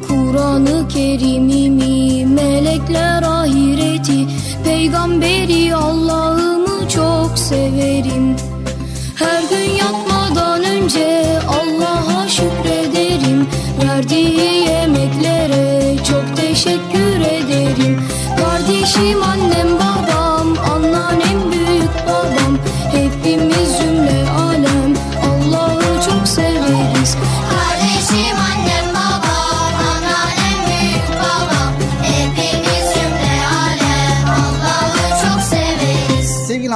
Kur'an-ı Kerim'imi, melekler ahireti, peygamberi Allah'ımı çok severim. Her gün yatmadan önce Allah'a şükrederim. Verdiği yemeklere çok teşekkür ederim. Kardeşim, annem, babam, anneannem, büyük babam, hepimiz cümle alem Allah'ı çok severiz. Kardeşim, annem, babam, anneannem, büyük babam, hepimiz cümle alem Allah'ı çok severiz. Sevgili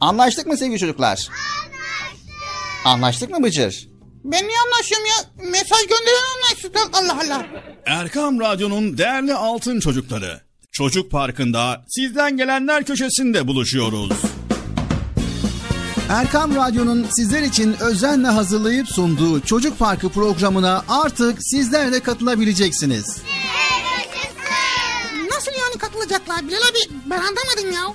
Anlaştık mı sevgili çocuklar? Anlaştık. Anlaştık mı Bıcır? Ben niye anlaşıyorum ya? Mesaj gönderen anlaştık. Allah Allah. Erkam Radyo'nun değerli altın çocukları, Çocuk Parkı'nda sizden gelenler köşesinde buluşuyoruz. Erkam Radyo'nun sizler için özenle hazırlayıp sunduğu Çocuk Parkı programına artık sizler de katılabileceksiniz. Nasıl yani katılacaklar? Bilal abi, ben anlamadım ya.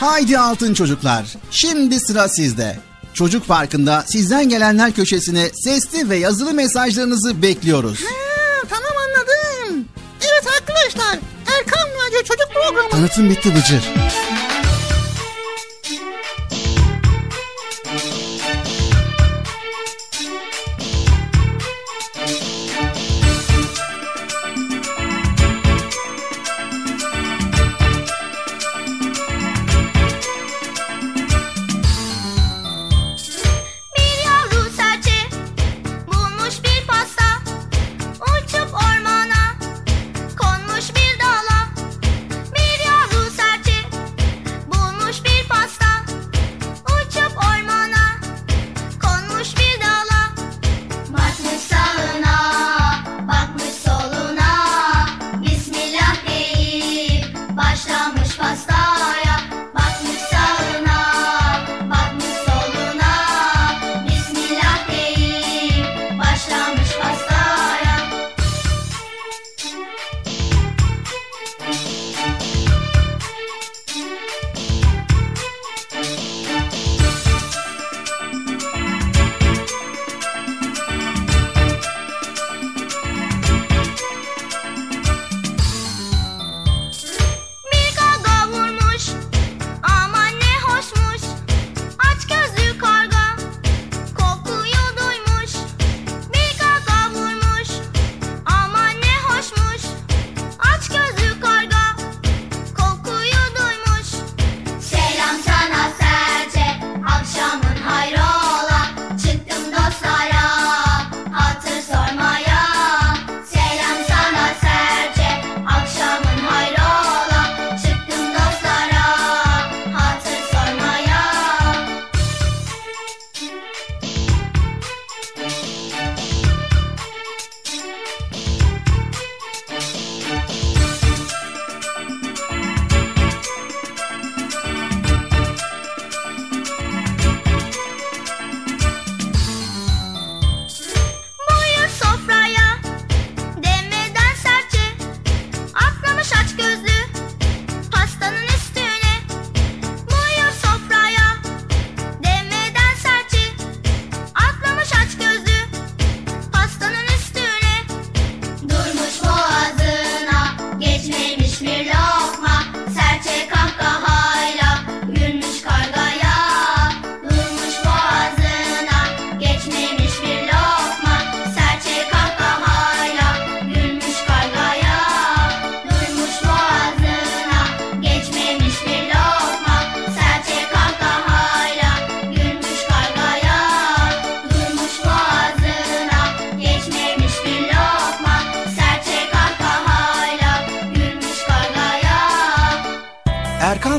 Haydi altın çocuklar, şimdi sıra sizde. Çocuk Parkı'nda sizden gelenler köşesine sesli ve yazılı mesajlarınızı bekliyoruz. Ha, tamam anladım. Evet arkadaşlar, Erkam Radyo Çocuk Programı. Tanıtım bitti Bıcır.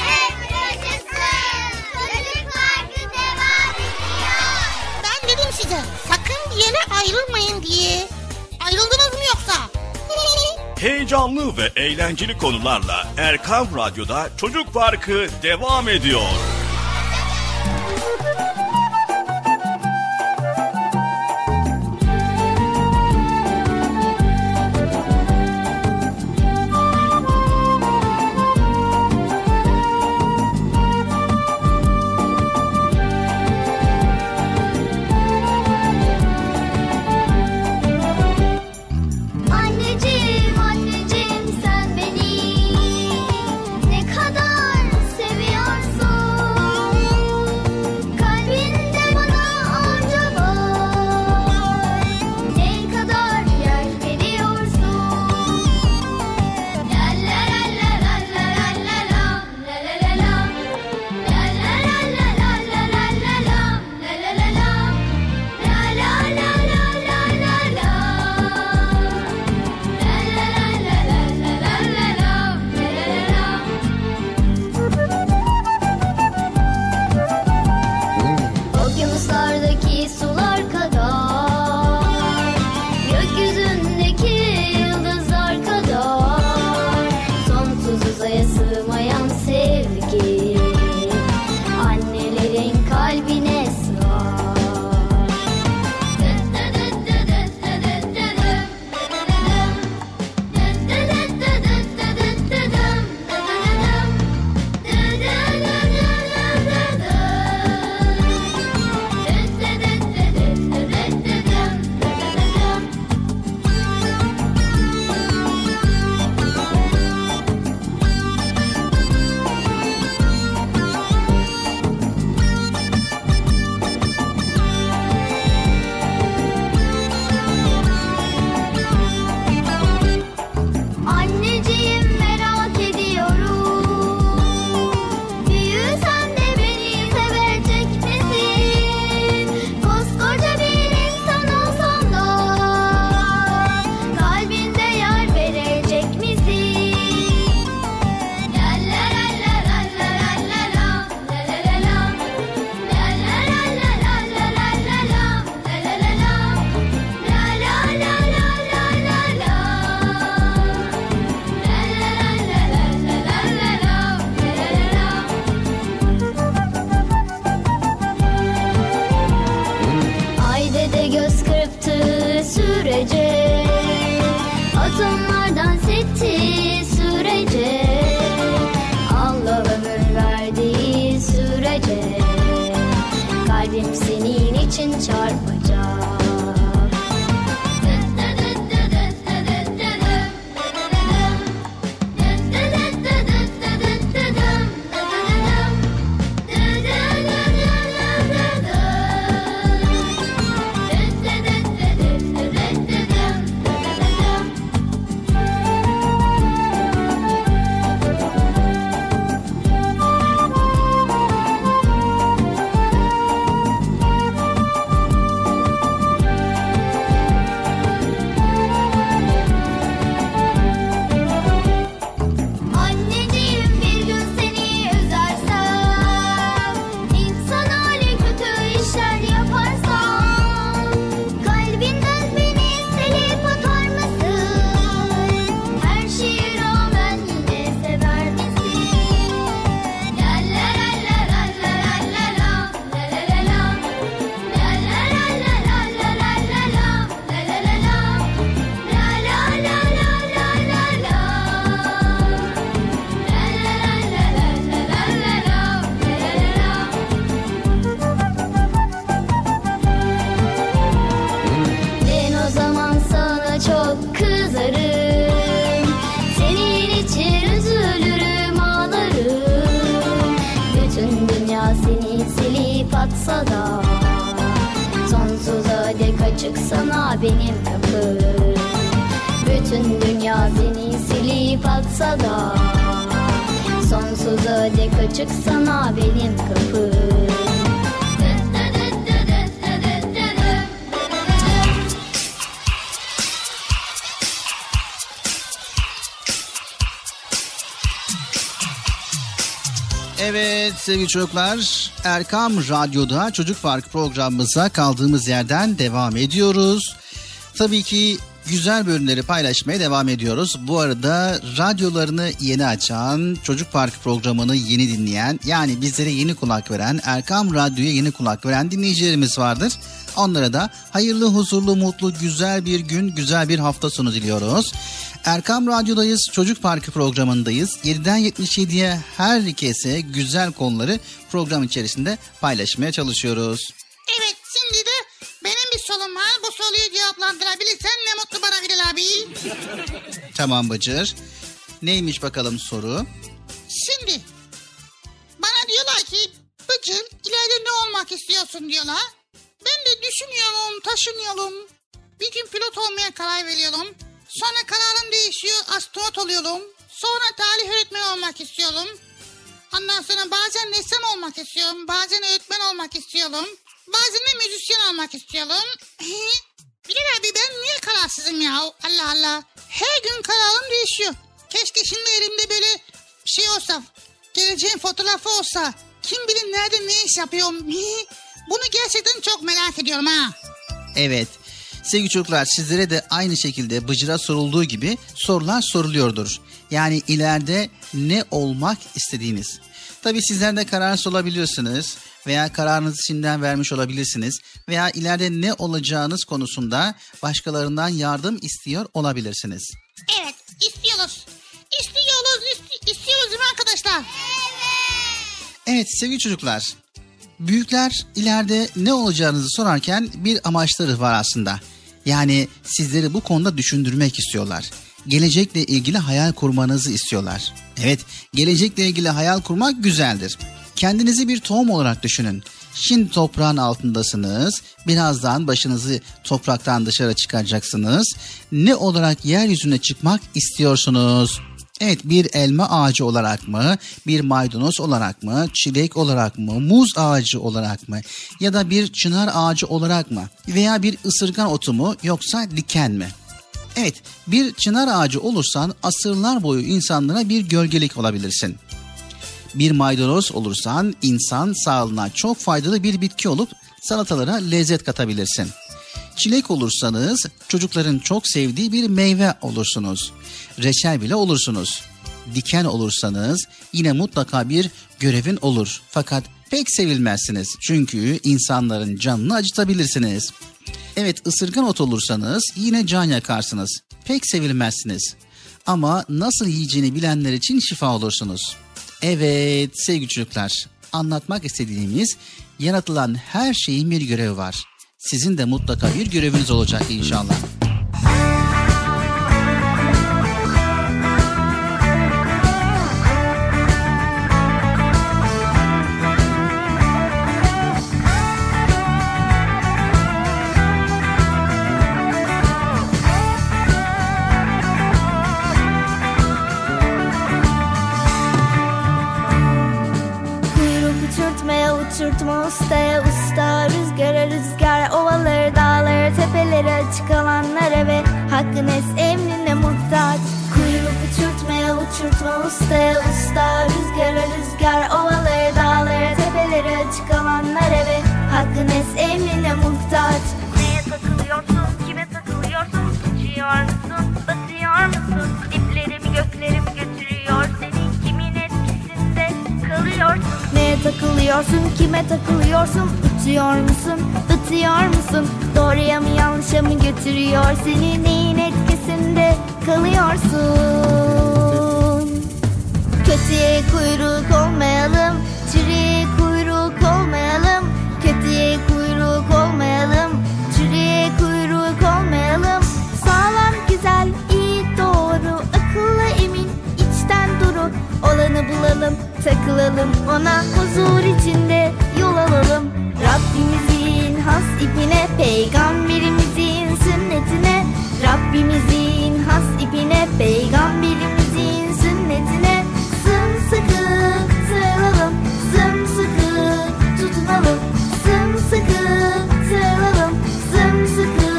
Ayrılmayın diye. Ayrıldınız mı yoksa? Heyecanlı ve eğlenceli konularla Erkam Radyo'da Çocuk Parkı devam ediyor. Anneciğim sen beni ne kadar seviyorsun. Evet sevgili çocuklar, Erkam Radyo'da Çocuk Parkı programımıza kaldığımız yerden devam ediyoruz. Tabii ki güzel bölümleri paylaşmaya devam ediyoruz. Bu arada radyolarını yeni açan, Çocuk Parkı programını yeni dinleyen, yani bizlere yeni kulak veren, Erkam Radyo'ya yeni kulak veren dinleyicilerimiz vardır. Onlara da hayırlı, huzurlu, mutlu, güzel bir gün, güzel bir hafta sonu diliyoruz. Erkam Radyo'dayız, Çocuk Parkı programındayız. 7'den 77'ye herkese güzel konuları program içerisinde paylaşmaya çalışıyoruz. Evet, şimdi de benim bir sorum var. Bu soruyu cevaplandırabilirsen ne mutlu bana Bilal abi. Tamam Bıcır. Neymiş bakalım soru? Şimdi bana diyorlar ki Bıcır ileride ne olmak istiyorsun diyorlar. Ben de düşünüyorum, taşınıyorum. Bir gün pilot olmaya karar veriyorum. Sonra kararım değişiyor, astronot oluyorum. Sonra tarih öğretmeni olmak istiyorum. Ondan sonra bazen ressam olmak istiyorum. Bazen öğretmen olmak istiyorum. Bazen de müzisyen olmak istiyorum. Bilal abi ben niye kararsızım ya? Allah Allah. Her gün kararım değişiyor. Keşke şimdi elimde böyle şey olsa, geleceğin fotoğrafı olsa. Kim bilir nerede ne iş yapıyorum. Bunu gerçekten çok merak ediyorum ha. Evet. Sevgili çocuklar, sizlere de aynı şekilde Bıcır'a sorulduğu gibi sorular soruluyordur. Yani ileride ne olmak istediğiniz. Tabii sizler de kararsız olabiliyorsunuz veya kararınızı şimdiden vermiş olabilirsiniz veya ileride ne olacağınız konusunda başkalarından yardım istiyor olabilirsiniz. Evet, istiyoruz. İstiyoruz değil mi arkadaşlar? Evet. Evet sevgili çocuklar, büyükler ileride ne olacağınızı sorarken bir amaçları var aslında. Yani sizleri bu konuda düşündürmek istiyorlar. Gelecekle ilgili hayal kurmanızı istiyorlar. Evet, gelecekle ilgili hayal kurmak güzeldir. Kendinizi bir tohum olarak düşünün. Şimdi toprağın altındasınız. Birazdan başınızı topraktan dışarı çıkaracaksınız. Ne olarak yeryüzüne çıkmak istiyorsunuz? Evet, bir elma ağacı olarak mı, bir maydanoz olarak mı, çilek olarak mı, muz ağacı olarak mı ya da bir çınar ağacı olarak mı veya bir ısırgan otu mu yoksa diken mi? Evet, bir çınar ağacı olursan asırlar boyu insanlara bir gölgelik olabilirsin. Bir maydanoz olursan insan sağlığına çok faydalı bir bitki olup salatalara lezzet katabilirsin. Çilek olursanız çocukların çok sevdiği bir meyve olursunuz. Reçel bile olursunuz. Diken olursanız yine mutlaka bir görevin olur. Fakat pek sevilmezsiniz. Çünkü insanların canını acıtabilirsiniz. Evet, ısırgan ot olursanız yine can yakarsınız. Pek sevilmezsiniz. Ama nasıl yiyeceğini bilenler için şifa olursunuz. Evet sevgili çocuklar, anlatmak istediğimiz yaratılan her şeyin bir görevi var. sizin de mutlaka bir göreviniz olacak inşallah. Uçurtma ustaya usta, rüzgara rüzgar, ovaları dağları, tepeleri açık alanlara ve hakkın es emrine muhtaç. Kuyruk uçurtmaya uçurtma ustaya usta, rüzgara rüzgar, ovaları dağları, tepeleri açık alanlara ve hakkın es emrine muhtaç. Neye takılıyorsun, kime takılıyorsun, uçuyor musun, batıyor musun, diplerimi göklerimi götürüyor seni, kimin etkisinde kalıyorsun? Neye takılıyorsun, kime takılıyorsun, uçuyor musun, batıyor musun, doğruya mı yanlışa mı götürüyor seni, neyin etkisinde kalıyorsun? Kötüye kuyruk olmayalım, çürüye kuyruk olmayalım, kötüye kuyruk olmayalım, çürüye kuyruk olmayalım. Sağlam, güzel, iyi, doğru, akıllı, emin, içten duru, olanı bulalım, takılalım ona, huzur içinde yol alalım. Rabbimizin has ipine, Peygamberimizin sünnetine. Rabbimizin has ipine, Peygamberimizin sünnetine. Sımsıkı sarılalım, sımsıkı tutunalım, sımsıkı sarılalım, sımsıkı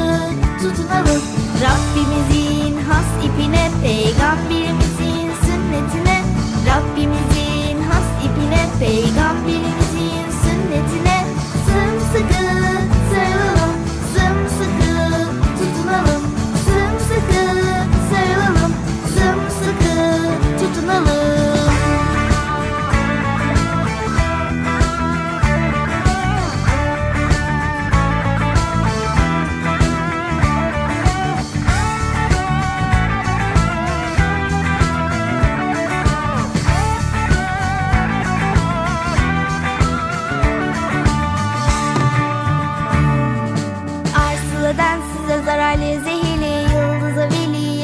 tutunalım. Rabbimizin has ipine, Peygamberimizin sünnetine. Rabbimizin Peygamberimizin sünnetine sımsıkı sarılalım, sımsıkı tutunalım, sımsıkı sarılalım, sımsıkı tutunalım.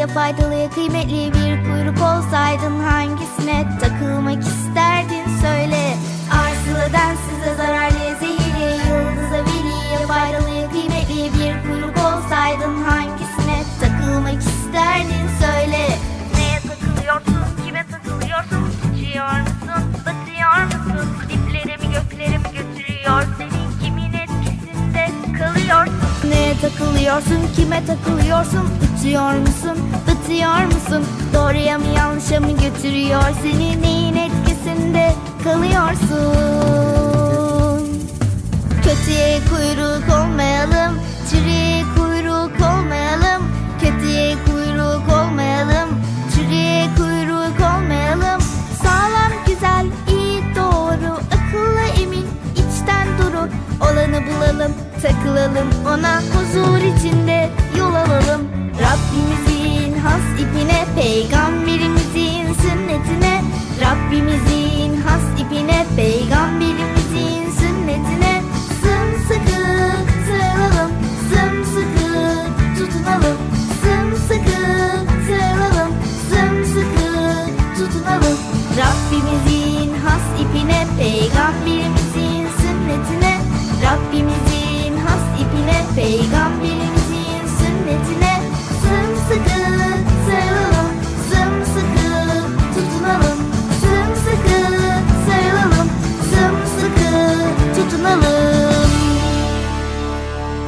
Faydalıya kıymetli bir kuyruk olsaydın hangisine takılmak isterdin söyle. Arsılı densize zararlıya zehirliye yıldıza veliye faydalıya kıymetli bir kuyruk olsaydın hangisine takılmak isterdin söyle. Neye takılıyorsun, kime takılıyorsun, uçuyor musun, batıyor musun, diplerimi göklerimi götürüyor seni, kimin etkisinde kalıyorsun? Neye takılıyorsun, kime takılıyorsun, uçuyor musun, batıyor musun, doğruya mı yanlışa mı götürüyor seni, neyin etkisinde kalıyorsun? Kötüye kuyruk olmayalım, çürüye kuyruk olmayalım, kötüye kuyruk olmayalım, çürüye kuyruk olmayalım. Sağlam, güzel, iyi, doğru, akıllı, emin, içten duru, olanı bulalım, takılalım ona, huzur içinde yol alalım. Rabbimizin has ipine, Peygamberimizin sünnetine. Rabbimizin has ipine, Peygamberimizin sünnetine. Sımsıkı sarılalım, sımsıkı tutunalım, sımsıkı sarılalım, sımsıkı tutunalım. Rabbimizin has ipine, Peygamberimizin sünnetine. Rabbimizin has ipine, Peygamberimizin sünnetine. Sımsıkı sarılalım, sımsıkı tutunalım, sımsıkı sarılalım, sımsıkı tutunalım.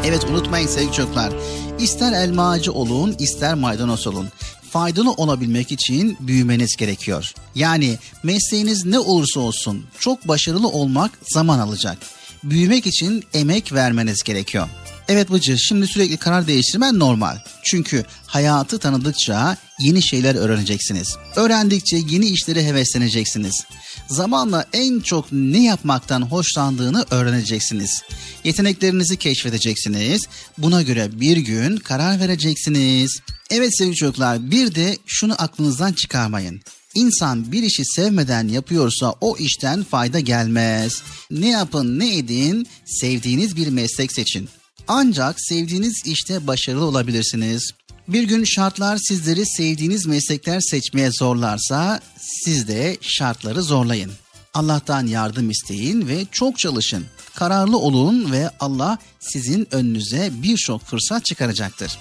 Evet, unutmayın sevgili çocuklar. İster elma ağacı olun, ister maydanoz olun. Faydalı olabilmek için büyümeniz gerekiyor. Yani mesleğiniz ne olursa olsun çok başarılı olmak zaman alacak. Büyümek için emek vermeniz gerekiyor. Evet Bıcır, şimdi sürekli karar değiştirmen normal. Çünkü hayatı tanıdıkça yeni şeyler öğreneceksiniz. Öğrendikçe yeni işlere hevesleneceksiniz. Zamanla en çok ne yapmaktan hoşlandığını öğreneceksiniz. Yeteneklerinizi keşfedeceksiniz. Buna göre bir gün karar vereceksiniz. Evet sevgili çocuklar, bir de şunu aklınızdan çıkarmayın. İnsan bir işi sevmeden yapıyorsa o işten fayda gelmez. Ne yapın ne edin, sevdiğiniz bir meslek seçin. Ancak sevdiğiniz işte başarılı olabilirsiniz. Bir gün şartlar sizleri sevdiğiniz meslekler seçmeye zorlarsa siz de şartları zorlayın. Allah'tan yardım isteyin ve çok çalışın. Kararlı olun ve Allah sizin önünüze birçok fırsat çıkaracaktır.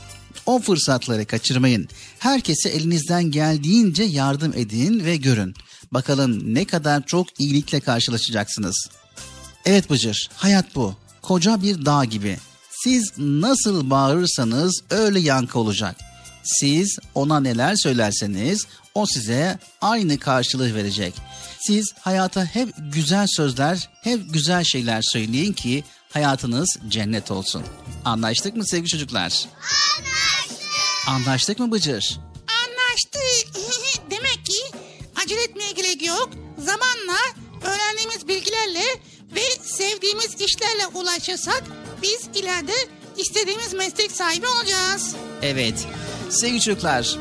O fırsatları kaçırmayın. Herkese elinizden geldiğince yardım edin ve görün. Bakalım ne kadar çok iyilikle karşılaşacaksınız. Evet Bıcır, hayat bu. Koca bir dağ gibi. Siz nasıl bağırırsanız öyle yankı olacak. Siz ona neler söylerseniz o size aynı karşılığı verecek. Siz hayata hep güzel sözler, hep güzel şeyler söyleyin ki hayatınız cennet olsun. Anlaştık mı sevgili çocuklar? Anlaştık. Anlaştık mı Bıcır? Anlaştık. Demek ki acele etmeye gerek yok. Zamanla öğrendiğimiz bilgilerle ve sevdiğimiz işlerle ulaşırsak biz ileride istediğimiz meslek sahibi olacağız. Evet. Sevgili çocuklar,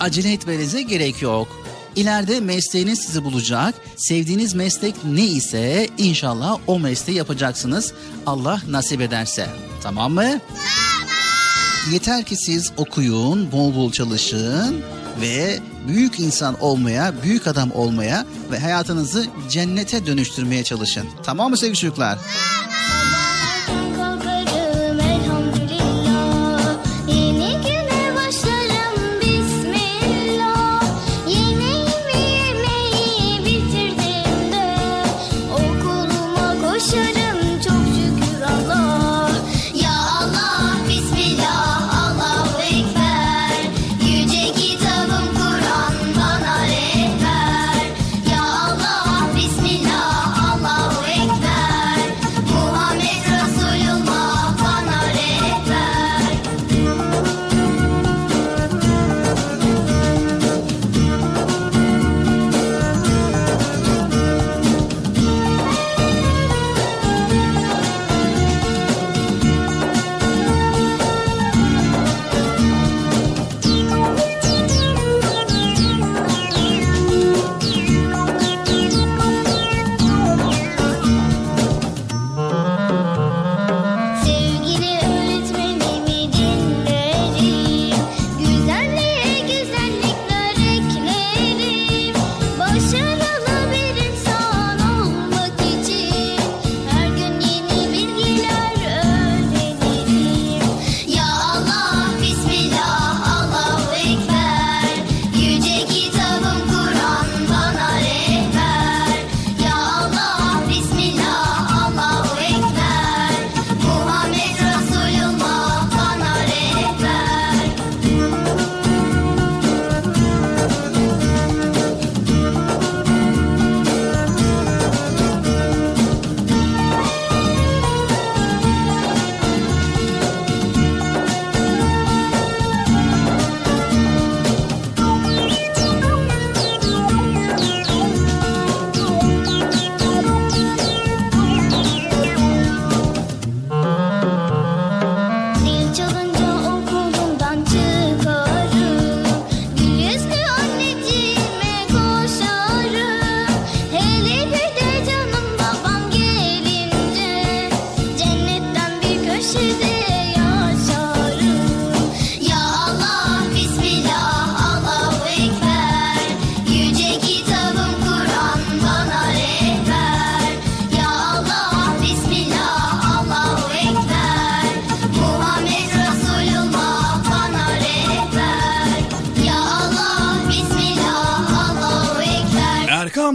acele etmenize gerek yok. İleride mesleğiniz sizi bulacak. Sevdiğiniz meslek ne ise inşallah o mesleği yapacaksınız. Allah nasip ederse. Tamam mı? Tamam. Yeter ki siz okuyun, bol bol çalışın ve büyük insan olmaya, büyük adam olmaya ve hayatınızı cennete dönüştürmeye çalışın. Tamam mı sevgili çocuklar? Tamam.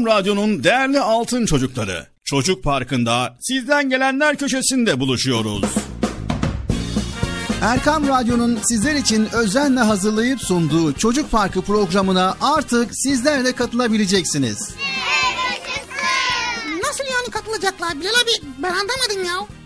Radyonun değerli altın çocukları, Çocuk Parkı'nda sizden gelenler köşesinde buluşuyoruz. Erkam Radyo'nun sizler için özenle hazırlayıp sunduğu Çocuk Parkı programına artık sizler de katılabileceksiniz. Nasıl yani katılacaklar Bilal abi? Ben anlamadım ya.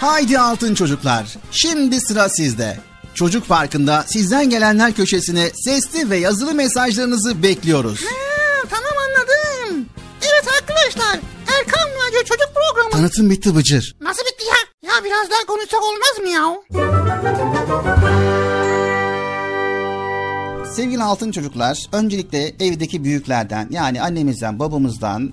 Haydi altın çocuklar, şimdi sıra sizde. Çocuk Parkı'nda sizden gelenler köşesine sesli ve yazılı mesajlarınızı bekliyoruz. Ha, tamam anladım. Evet arkadaşlar, Erkam Radyo Çocuk Programı. Tanıtım bitti Bıcır. Nasıl bitti ya? Ya biraz daha konuşsak olmaz mı ya? Sevgili altın çocuklar, öncelikle evdeki büyüklerden, yani annemizden, babamızdan,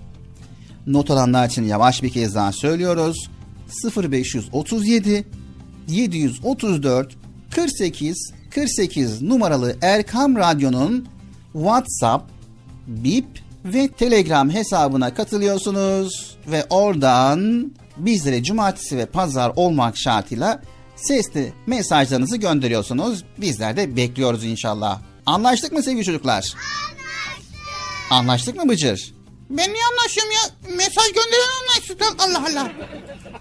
Not alanlar için yavaş bir kez daha söylüyoruz. 0537-734-4848 numaralı Erkam Radyo'nun WhatsApp, Bip ve Telegram hesabına katılıyorsunuz. Ve oradan bizlere cumartesi ve pazar olmak şartıyla sesli mesajlarınızı gönderiyorsunuz. Bizler de bekliyoruz inşallah. Anlaştık mı sevgili çocuklar? Anlaştık. Anlaştık mı Bıcır? Ben niye anlaşıyorum ya? Mesaj gönderen anlaştık. Allah Allah.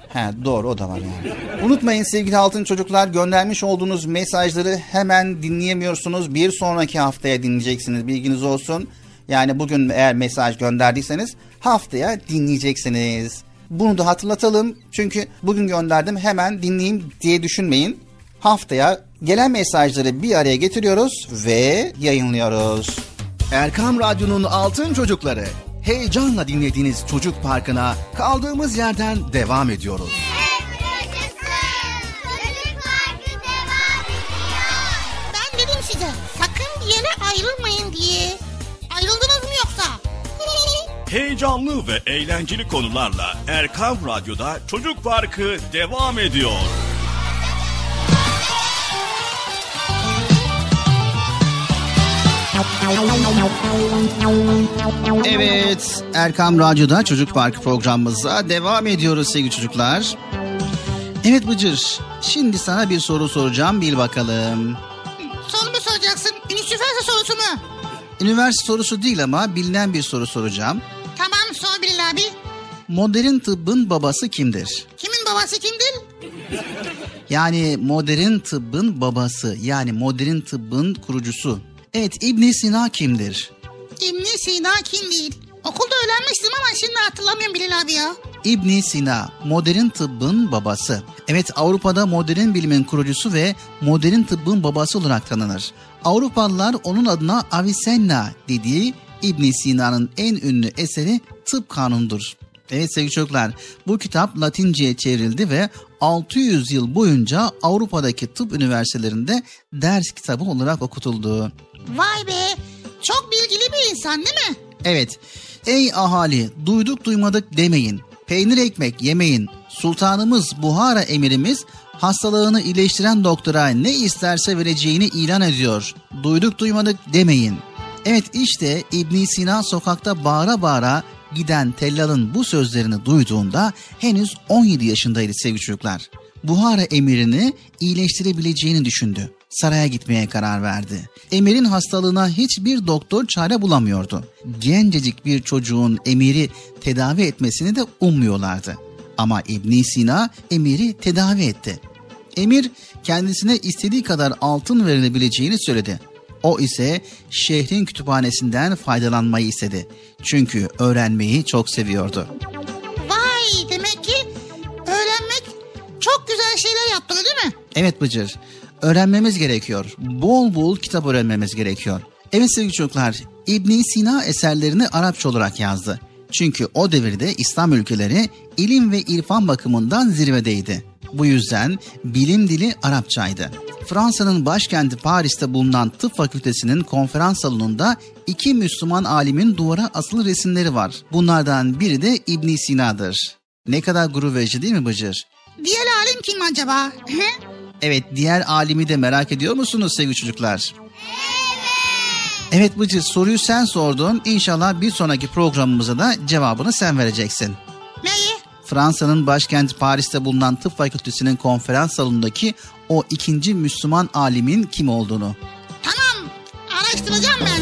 He doğru, o da var yani. Unutmayın sevgili altın çocuklar, göndermiş olduğunuz mesajları hemen dinleyemiyorsunuz. Bir sonraki haftaya dinleyeceksiniz, bilginiz olsun. Yani bugün eğer mesaj gönderdiyseniz haftaya dinleyeceksiniz. Bunu da hatırlatalım. Çünkü bugün gönderdim hemen dinleyeyim diye düşünmeyin. Haftaya gelen mesajları bir araya getiriyoruz ve yayınlıyoruz. Erkam Radyo'nun Altın Çocukları. Heyecanla dinlediğiniz Çocuk Parkı'na kaldığımız yerden devam ediyoruz. Yaşasın! Çocuk Parkı devam ediyor. Ben dedim size sakın bir yere ayrılmayın diye. Ayrıldınız mı yoksa? Heyecanlı ve eğlenceli konularla Erkam Radyo'da Çocuk Parkı devam ediyor. Evet, Erkam Radyo'da Çocuk Parkı programımıza devam ediyoruz sevgili çocuklar. Evet Bıcır, şimdi sana bir soru soracağım, bil bakalım. Soru mu soracaksın? Üniversite sorusu mu? Üniversite sorusu değil ama bilinen bir soru soracağım. Tamam, sor Bilal abi. Modern tıbbın babası kimdir? Kimin babası kimdir? Yani modern tıbbın babası, yani modern tıbbın kurucusu. Evet, İbn Sina kimdir? İbn Sina kim değil? Okulda öğrenmiştim ama şimdi hatırlamıyorum Bilal abi ya. İbn Sina, modern tıbbın babası. Evet, Avrupa'da modern bilimin kurucusu ve modern tıbbın babası olarak tanınır. Avrupalılar onun adına Avicenna dediği İbn Sina'nın en ünlü eseri Tıp Kanunu'dur. Evet sevgili çocuklar, bu kitap Latince'ye çevrildi ve 600 yıl boyunca Avrupa'daki tıp üniversitelerinde ders kitabı olarak okutuldu. Vay be, çok bilgili bir insan değil mi? Evet, ey ahali duyduk duymadık demeyin, peynir ekmek yemeyin, sultanımız Buhara emirimiz hastalığını iyileştiren doktora ne isterse vereceğini ilan ediyor. Duyduk duymadık demeyin. Evet işte İbn Sina sokakta bağıra bağıra giden tellalın bu sözlerini duyduğunda henüz 17 yaşındaydı sevgili çocuklar. Buhara emirini iyileştirebileceğini düşündü. Saraya gitmeye karar verdi. Emirin hastalığına hiçbir doktor çare bulamıyordu. Gencecik bir çocuğun emiri tedavi etmesini de ummuyorlardı. Ama İbn Sina emiri tedavi etti. Emir kendisine istediği kadar altın verilebileceğini söyledi. O ise şehrin kütüphanesinden faydalanmayı istedi. Çünkü öğrenmeyi çok seviyordu. Vay, demek ki öğrenmek çok güzel şeyler yaptı değil mi? Evet Bıcır, öğrenmemiz gerekiyor. Bol bol kitap öğrenmemiz gerekiyor. Evet sevgili çocuklar, İbn Sina eserlerini Arapça olarak yazdı. Çünkü o devirde İslam ülkeleri ilim ve irfan bakımından zirvedeydi. Bu yüzden bilim dili Arapçaydı. Fransa'nın başkenti Paris'te bulunan Tıp Fakültesi'nin konferans salonunda iki Müslüman alimin duvara asılı resimleri var. Bunlardan biri de İbn Sina'dır. Ne kadar gurur verici değil mi Bıcır? Diğer alim kim acaba? Evet, diğer alimi de merak ediyor musunuz sevgili çocuklar? Evet Bıcır, soruyu sen sordun. İnşallah bir sonraki programımıza da cevabını sen vereceksin. Neyi? Fransa'nın başkenti Paris'te bulunan Tıp Fakültesi'nin konferans salonundaki o ikinci Müslüman alimin kim olduğunu. Tamam, araştıracağım ben.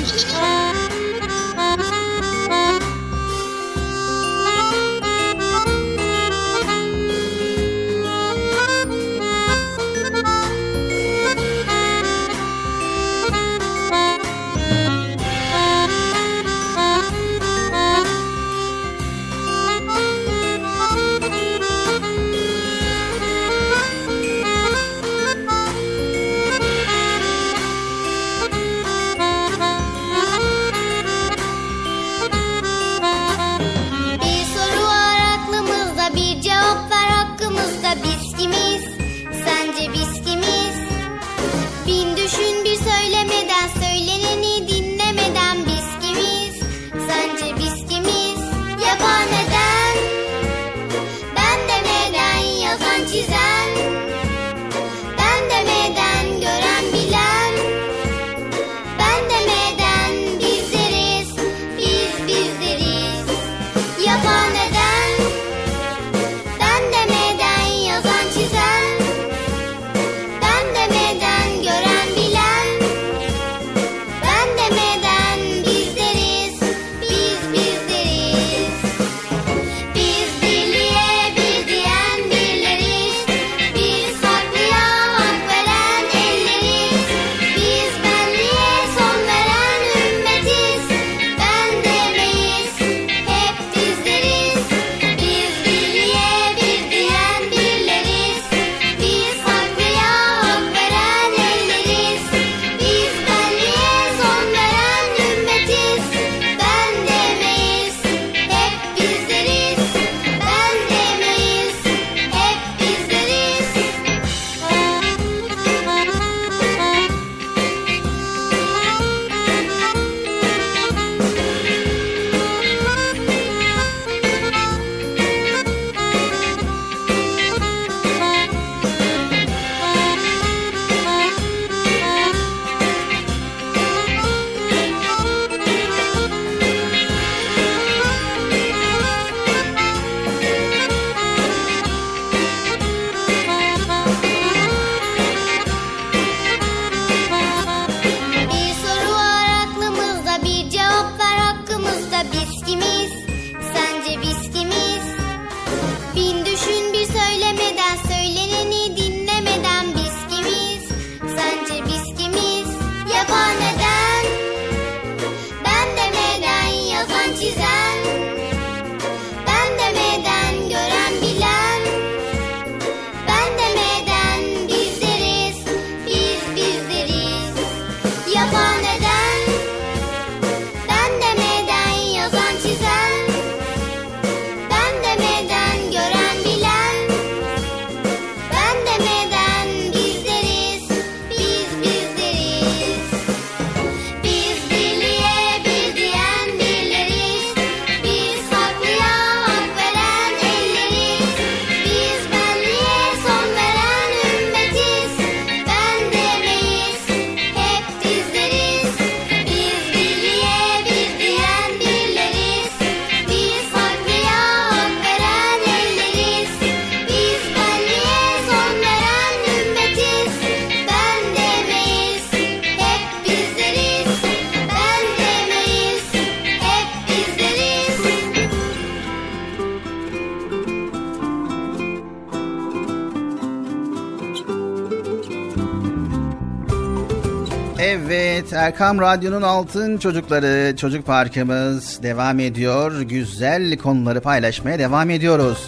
Erkam Radyo'nun Altın Çocukları Çocuk Parkımız devam ediyor. Güzel konuları paylaşmaya devam ediyoruz.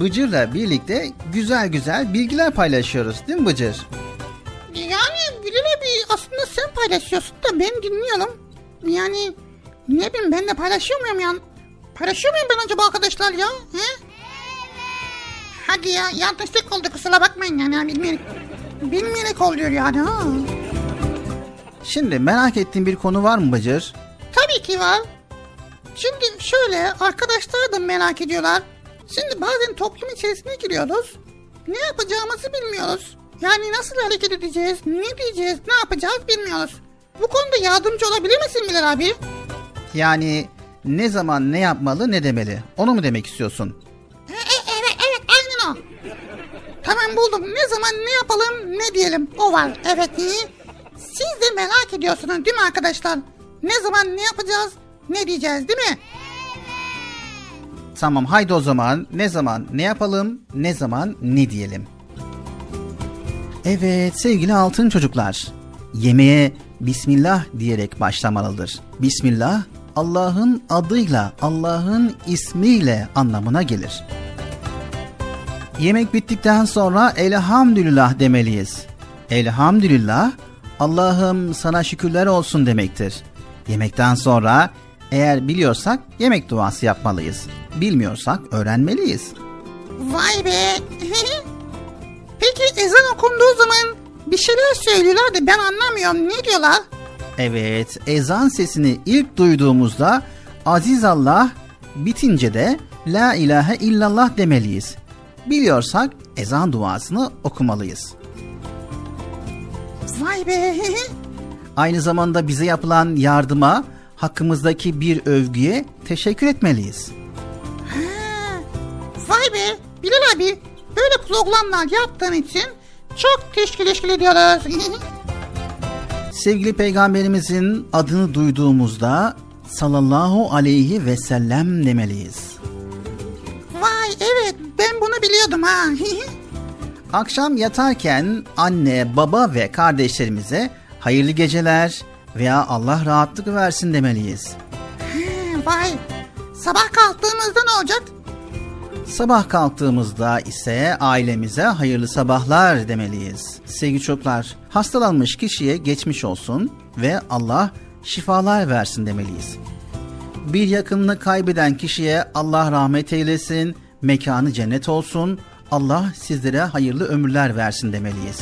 Bıcır'la birlikte güzel güzel bilgiler paylaşıyoruz değil mi Bıcır? Yani Gülür abi, aslında sen paylaşıyorsun da ben dinliyorum. Yani ne bileyim, ben de paylaşıyor muyum yani? Paylaşıyor muyum ben acaba arkadaşlar ya? Hadi ya, yanlışlık oldu, kusura bakmayın yani. Bilmeyerek oluyor yani. Ha. Şimdi merak ettiğin bir konu var mı Bıcır? Tabii ki var. Şimdi şöyle, arkadaşlar da merak ediyorlar. Şimdi bazen toplum içerisine giriyoruz. Ne yapacağımızı bilmiyoruz. Yani nasıl hareket edeceğiz, ne diyeceğiz, ne yapacağız bilmiyoruz. Bu konuda yardımcı olabilir misin Bilal abi? Yani ne zaman ne yapmalı, ne demeli? Onu mu demek istiyorsun? Evet, aynen o. Tamam, buldum. Ne zaman ne yapalım, ne diyelim, o var. Evet, iyi. Siz de merak ediyorsunuz değil mi arkadaşlar? Ne zaman ne yapacağız, ne diyeceğiz değil mi? Tamam, haydi o zaman. Ne zaman ne yapalım, ne zaman ne diyelim. Evet sevgili altın çocuklar, yemeğe Bismillah diyerek başlamalıdır. Bismillah, Allah'ın adıyla, Allah'ın ismiyle anlamına gelir. Yemek bittikten sonra elhamdülillah demeliyiz. Elhamdülillah, Allah'ım sana şükürler olsun demektir. Yemekten sonra eğer biliyorsak yemek duası yapmalıyız. Bilmiyorsak öğrenmeliyiz. Vay be! Peki ezan okunduğu zaman bir şeyler söylüyorlar da ben anlamıyorum. Ne diyorlar? Evet, ezan sesini ilk duyduğumuzda Aziz Allah, bitince de La ilahe illallah demeliyiz. Biliyorsak ezan duasını okumalıyız. Vay be! Aynı zamanda bize yapılan yardıma, hakkımızdaki bir övgüye teşekkür etmeliyiz. Ha, vay be! Bilal abi, böyle programlar yaptığın için çok teşekkür ediyoruz. Sevgili Peygamberimizin adını duyduğumuzda sallallahu aleyhi ve sellem demeliyiz. Vay, evet, ben bunu biliyordum ha. Akşam yatarken anne, baba ve kardeşlerimize hayırlı geceler veya Allah rahatlık versin demeliyiz. Vay, sabah kalktığımızda ne olacak? Sabah kalktığımızda ise ailemize hayırlı sabahlar demeliyiz. Sevgili çocuklar, hastalanmış kişiye geçmiş olsun ve Allah şifalar versin demeliyiz. Bir yakınını kaybeden kişiye Allah rahmet eylesin, mekanı cennet olsun, Allah sizlere hayırlı ömürler versin demeliyiz.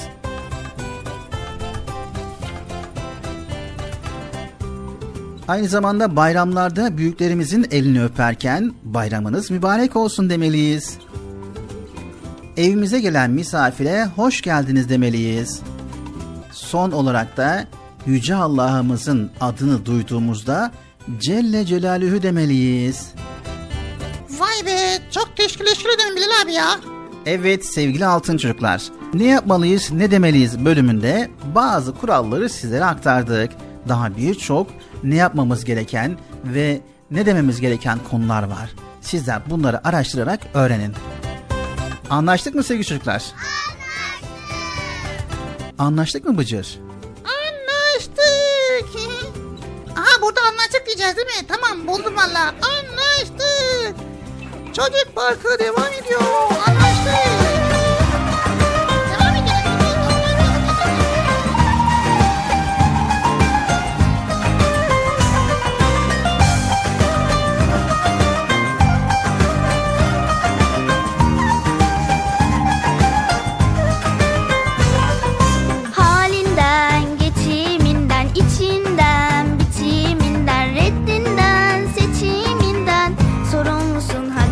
Aynı zamanda bayramlarda büyüklerimizin elini öperken bayramınız mübarek olsun demeliyiz. Evimize gelen misafire hoş geldiniz demeliyiz. Son olarak da Yüce Allah'ımızın adını duyduğumuzda Celle Celaluhu demeliyiz. Vay be, çok teşekkür ederim Bilal abi ya. Evet sevgili altın çocuklar, ne yapmalıyız ne demeliyiz bölümünde bazı kuralları sizlere aktardık. Daha birçok ne yapmamız gereken ve ne dememiz gereken konular var. Sizler bunları araştırarak öğrenin. Anlaştık mı sevgili çocuklar? Anlaştık. Anlaştık mı Bıcır? Anlaştık. Aha, burada anlaştık diyeceğiz değil mi? Tamam, buldum valla. Anlaştık. Çocuk parkı devam ediyor. Anlaştık.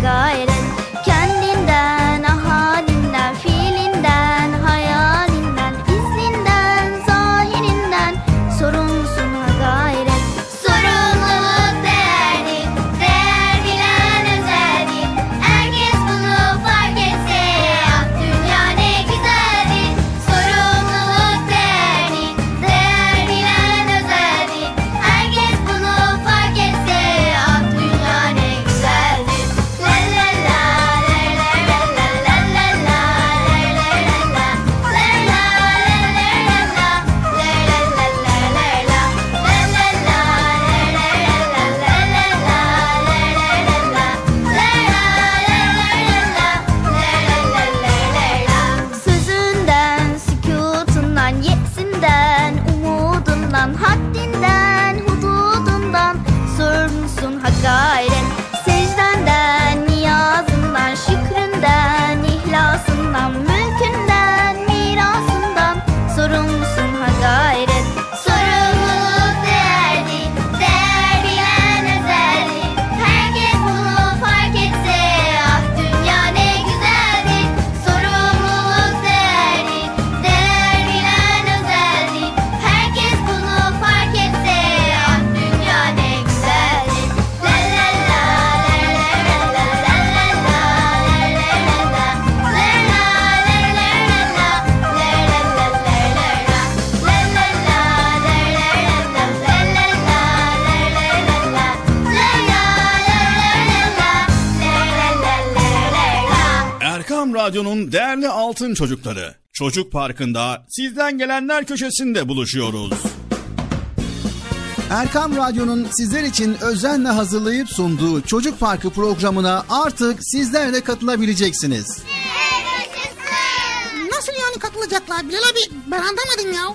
Gayret kendin Erkam Radyo'nun değerli altın çocukları, Çocuk Parkı'nda sizden gelenler köşesinde buluşuyoruz. Erkam Radyo'nun sizler için özenle hazırlayıp sunduğu Çocuk Parkı programına artık sizler de katılabileceksiniz. Evet. Nasıl yani katılacaklar Bilal abi? Ben anlamadım ya.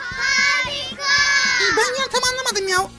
Harika. Ben ya tam anlamadım ya.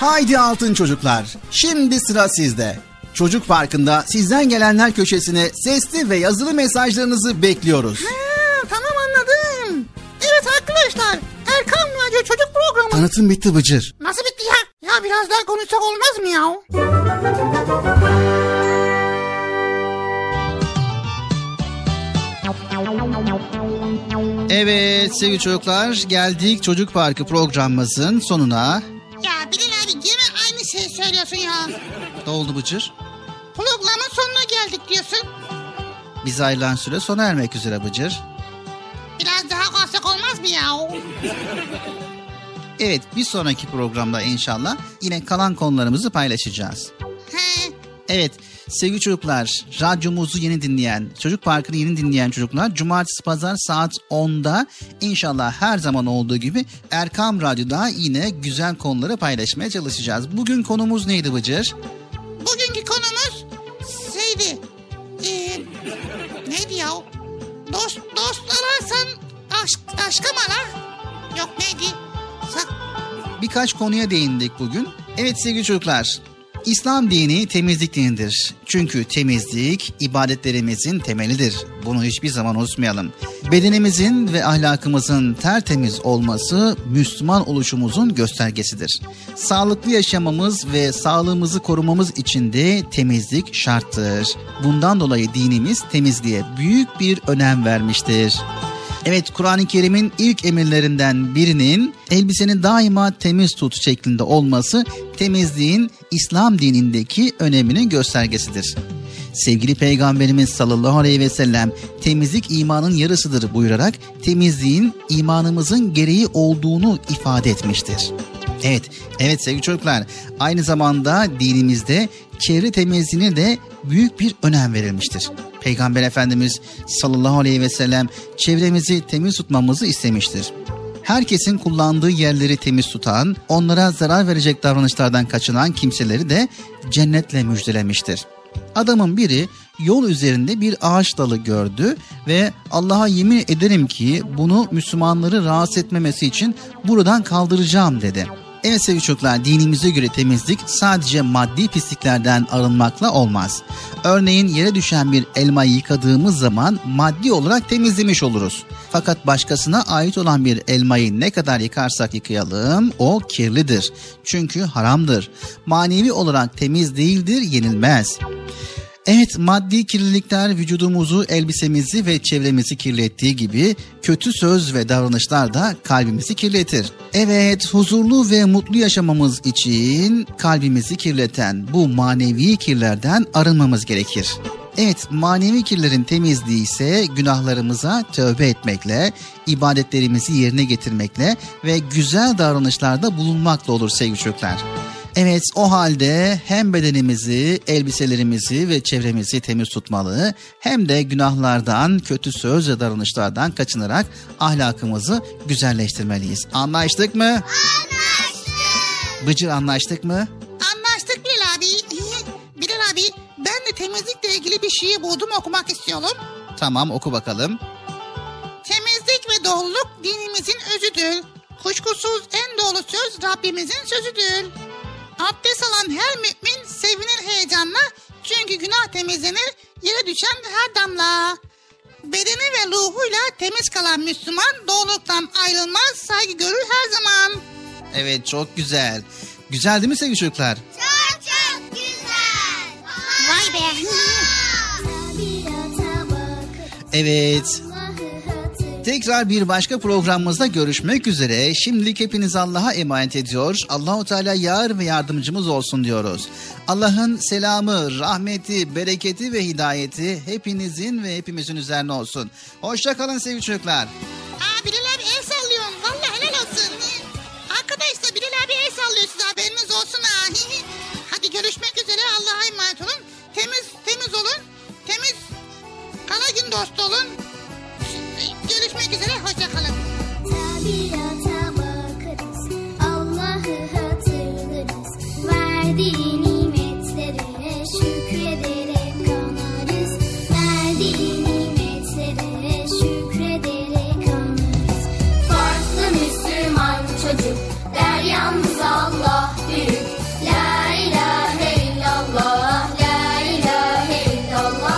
Haydi altın çocuklar, şimdi sıra sizde. Çocuk Parkı'nda sizden gelenler köşesine sesli ve yazılı mesajlarınızı bekliyoruz. Tamam anladım. Evet arkadaşlar, Erkam Radyo Çocuk Programı. Tanıtım bitti Bıcır. Nasıl bitti ya? Ya biraz daha konuşsak olmaz mı ya? Evet sevgili çocuklar, geldik Çocuk Parkı programımızın sonuna. Ya Bilal abi gene aynı şeyi söylüyorsun ya. Ne oldu Bıcır? Programın sonuna geldik diyorsun. Bize ayrılan süre sona ermek üzere Bıcır. Biraz daha kalsak olmaz mı ya? Evet, bir sonraki programda inşallah yine kalan konularımızı paylaşacağız. He. Evet sevgili çocuklar, radyomuzu yeni dinleyen, Çocuk Parkı'nı yeni dinleyen çocuklar cumartesi pazar saat 10'da inşallah her zaman olduğu gibi Erkam Radyo'da yine güzel konuları paylaşmaya çalışacağız. Bugün konumuz neydi Bıcır? Bugünkü konumuz şeydi. Neydi ya? Dost ararsan aşka mı ara? Yok neydi? Birkaç konuya değindik bugün. Evet sevgili çocuklar, İslam dini temizlik dinidir. Çünkü temizlik ibadetlerimizin temelidir. Bunu hiçbir zaman unutmayalım. Bedenimizin ve ahlakımızın tertemiz olması Müslüman oluşumuzun göstergesidir. Sağlıklı yaşamamız ve sağlığımızı korumamız için de temizlik şarttır. Bundan dolayı dinimiz temizliğe büyük bir önem vermiştir. Evet, Kur'an-ı Kerim'in ilk emirlerinden birinin elbisenin daima temiz tut şeklinde olması temizliğin İslam dinindeki öneminin göstergesidir. Sevgili Peygamberimiz sallallahu aleyhi ve sellem temizlik imanın yarısıdır buyurarak temizliğin imanımızın gereği olduğunu ifade etmiştir. Evet sevgili çocuklar, aynı zamanda dinimizde çevre temizliğine de büyük bir önem verilmiştir. Peygamber Efendimiz sallallahu aleyhi ve sellem çevremizi temiz tutmamızı istemiştir. Herkesin kullandığı yerleri temiz tutan, onlara zarar verecek davranışlardan kaçınan kimseleri de cennetle müjdelemiştir. Adamın biri yol üzerinde bir ağaç dalı gördü ve Allah'a yemin ederim ki bunu Müslümanları rahatsız etmemesi için buradan kaldıracağım dedi. Evet sevgili çocuklar, dinimize göre temizlik sadece maddi pisliklerden arınmakla olmaz. Örneğin yere düşen bir elmayı yıkadığımız zaman maddi olarak temizlemiş oluruz. Fakat başkasına ait olan bir elmayı ne kadar yıkarsak yıkayalım o kirlidir. Çünkü haramdır. Manevi olarak temiz değildir, yenilmez. Evet, maddi kirlilikler vücudumuzu, elbisemizi ve çevremizi kirlettiği gibi kötü söz ve davranışlar da kalbimizi kirletir. Evet, huzurlu ve mutlu yaşamamız için kalbimizi kirleten bu manevi kirlerden arınmamız gerekir. Evet, manevi kirlerin temizliği ise günahlarımıza tövbe etmekle, ibadetlerimizi yerine getirmekle ve güzel davranışlarda bulunmakla olur sevgili çocuklar. Evet, o halde hem bedenimizi, elbiselerimizi ve çevremizi temiz tutmalı, hem de günahlardan, kötü söz ve davranışlardan kaçınarak ahlakımızı güzelleştirmeliyiz. Anlaştık mı? Anlaştık. Bıcır, anlaştık mı? Anlaştık Bilal abi. Bilal abi, ben de temizlikle ilgili bir şeyi buldum, okumak istiyorum. Tamam, oku bakalım. Temizlik ve doğruluk dinimizin özüdür. Kuşkusuz en doğru söz Rabbimizin sözüdür. Abdest alan her mümin sevinir heyecanla, çünkü günah temizlenir yere düşen her damla. Bedeni ve ruhuyla temiz kalan Müslüman doğruluktan ayrılmaz, saygı görür her zaman. Evet, çok güzel. Güzel değil mi sevgili çocuklar? Çok çok güzel. Vay be. Evet. Tekrar bir başka programımızda görüşmek üzere. Şimdilik hepiniz Allah'a emanet ediyor. Allahu Teala yar ve yardımcımız olsun diyoruz. Allah'ın selamı, rahmeti, bereketi ve hidayeti hepinizin ve hepimizin üzerine olsun. Hoşça kalın sevgili çocuklar. Aa, Bilal abi el sallıyorsun. Vallahi helal olsun. Arkadaşlar Bilal abi el sallıyorsunuz. Haberiniz olsun ha. Hadi görüşmek üzere. Allah'a emanet olun. Temiz olun. Temiz kala gün dost olun. Görüşmek üzere, hoşça kalın. Tabiata bakarız, Allah'ı hatırlarız. Verdiği nimetlere şükrederek anarız. Verdiği nimetlere şükrederek anarız. Farklı Müslüman çocuk, der yalnız Allah büyük. La ilahe illallah, la ilahe illallah.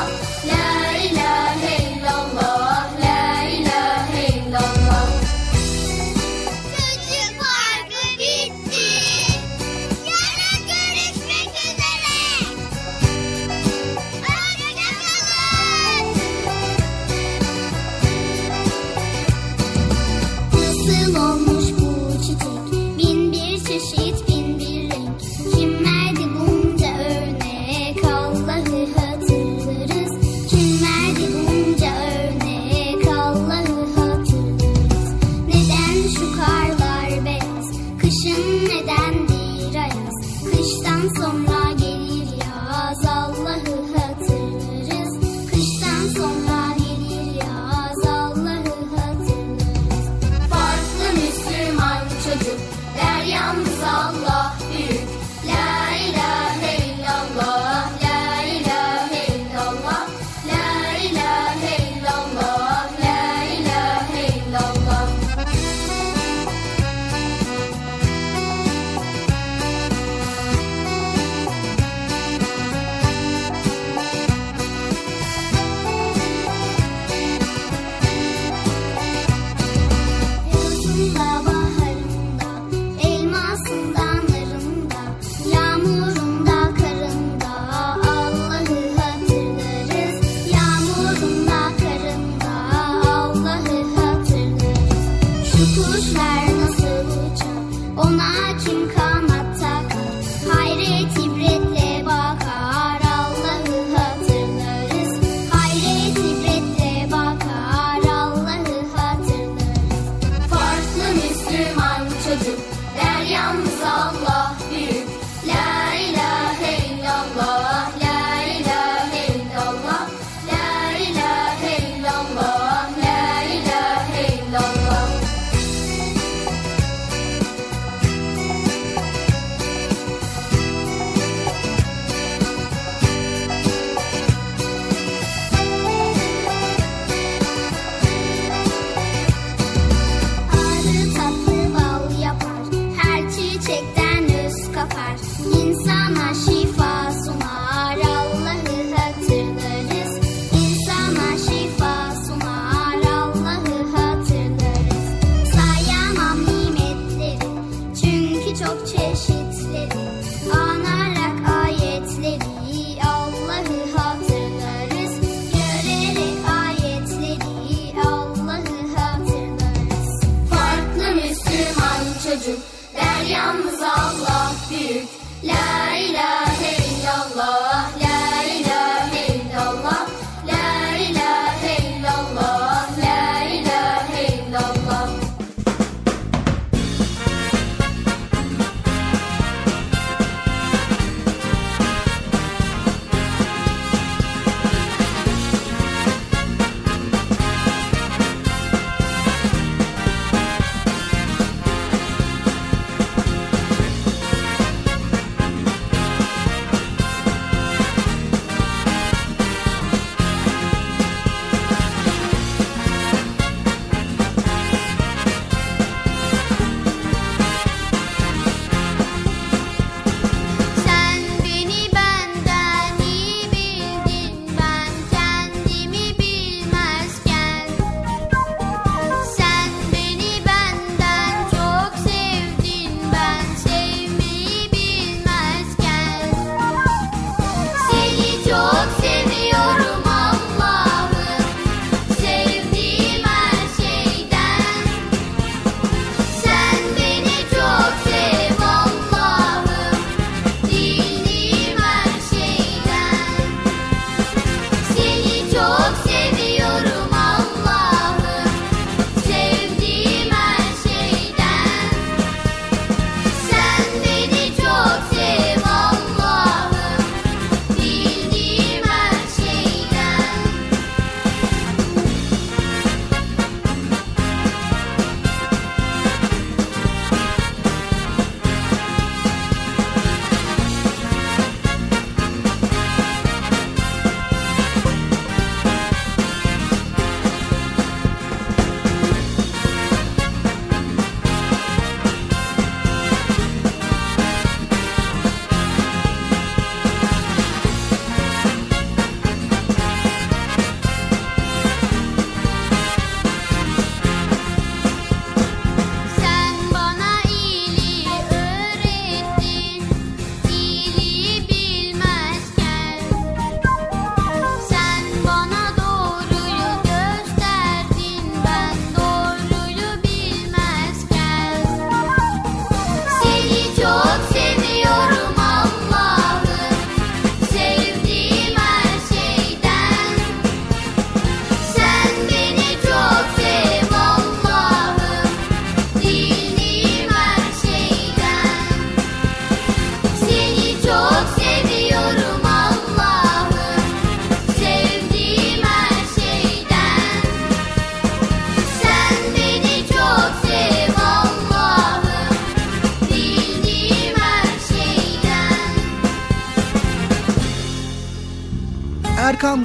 Erkam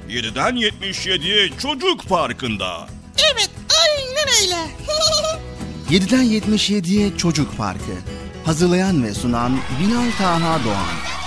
7'den 77'ye Çocuk Parkı'nda. Evet, aynen öyle. 7'den 77'ye Çocuk Parkı. Hazırlayan ve sunan Bilal Taha Doğan.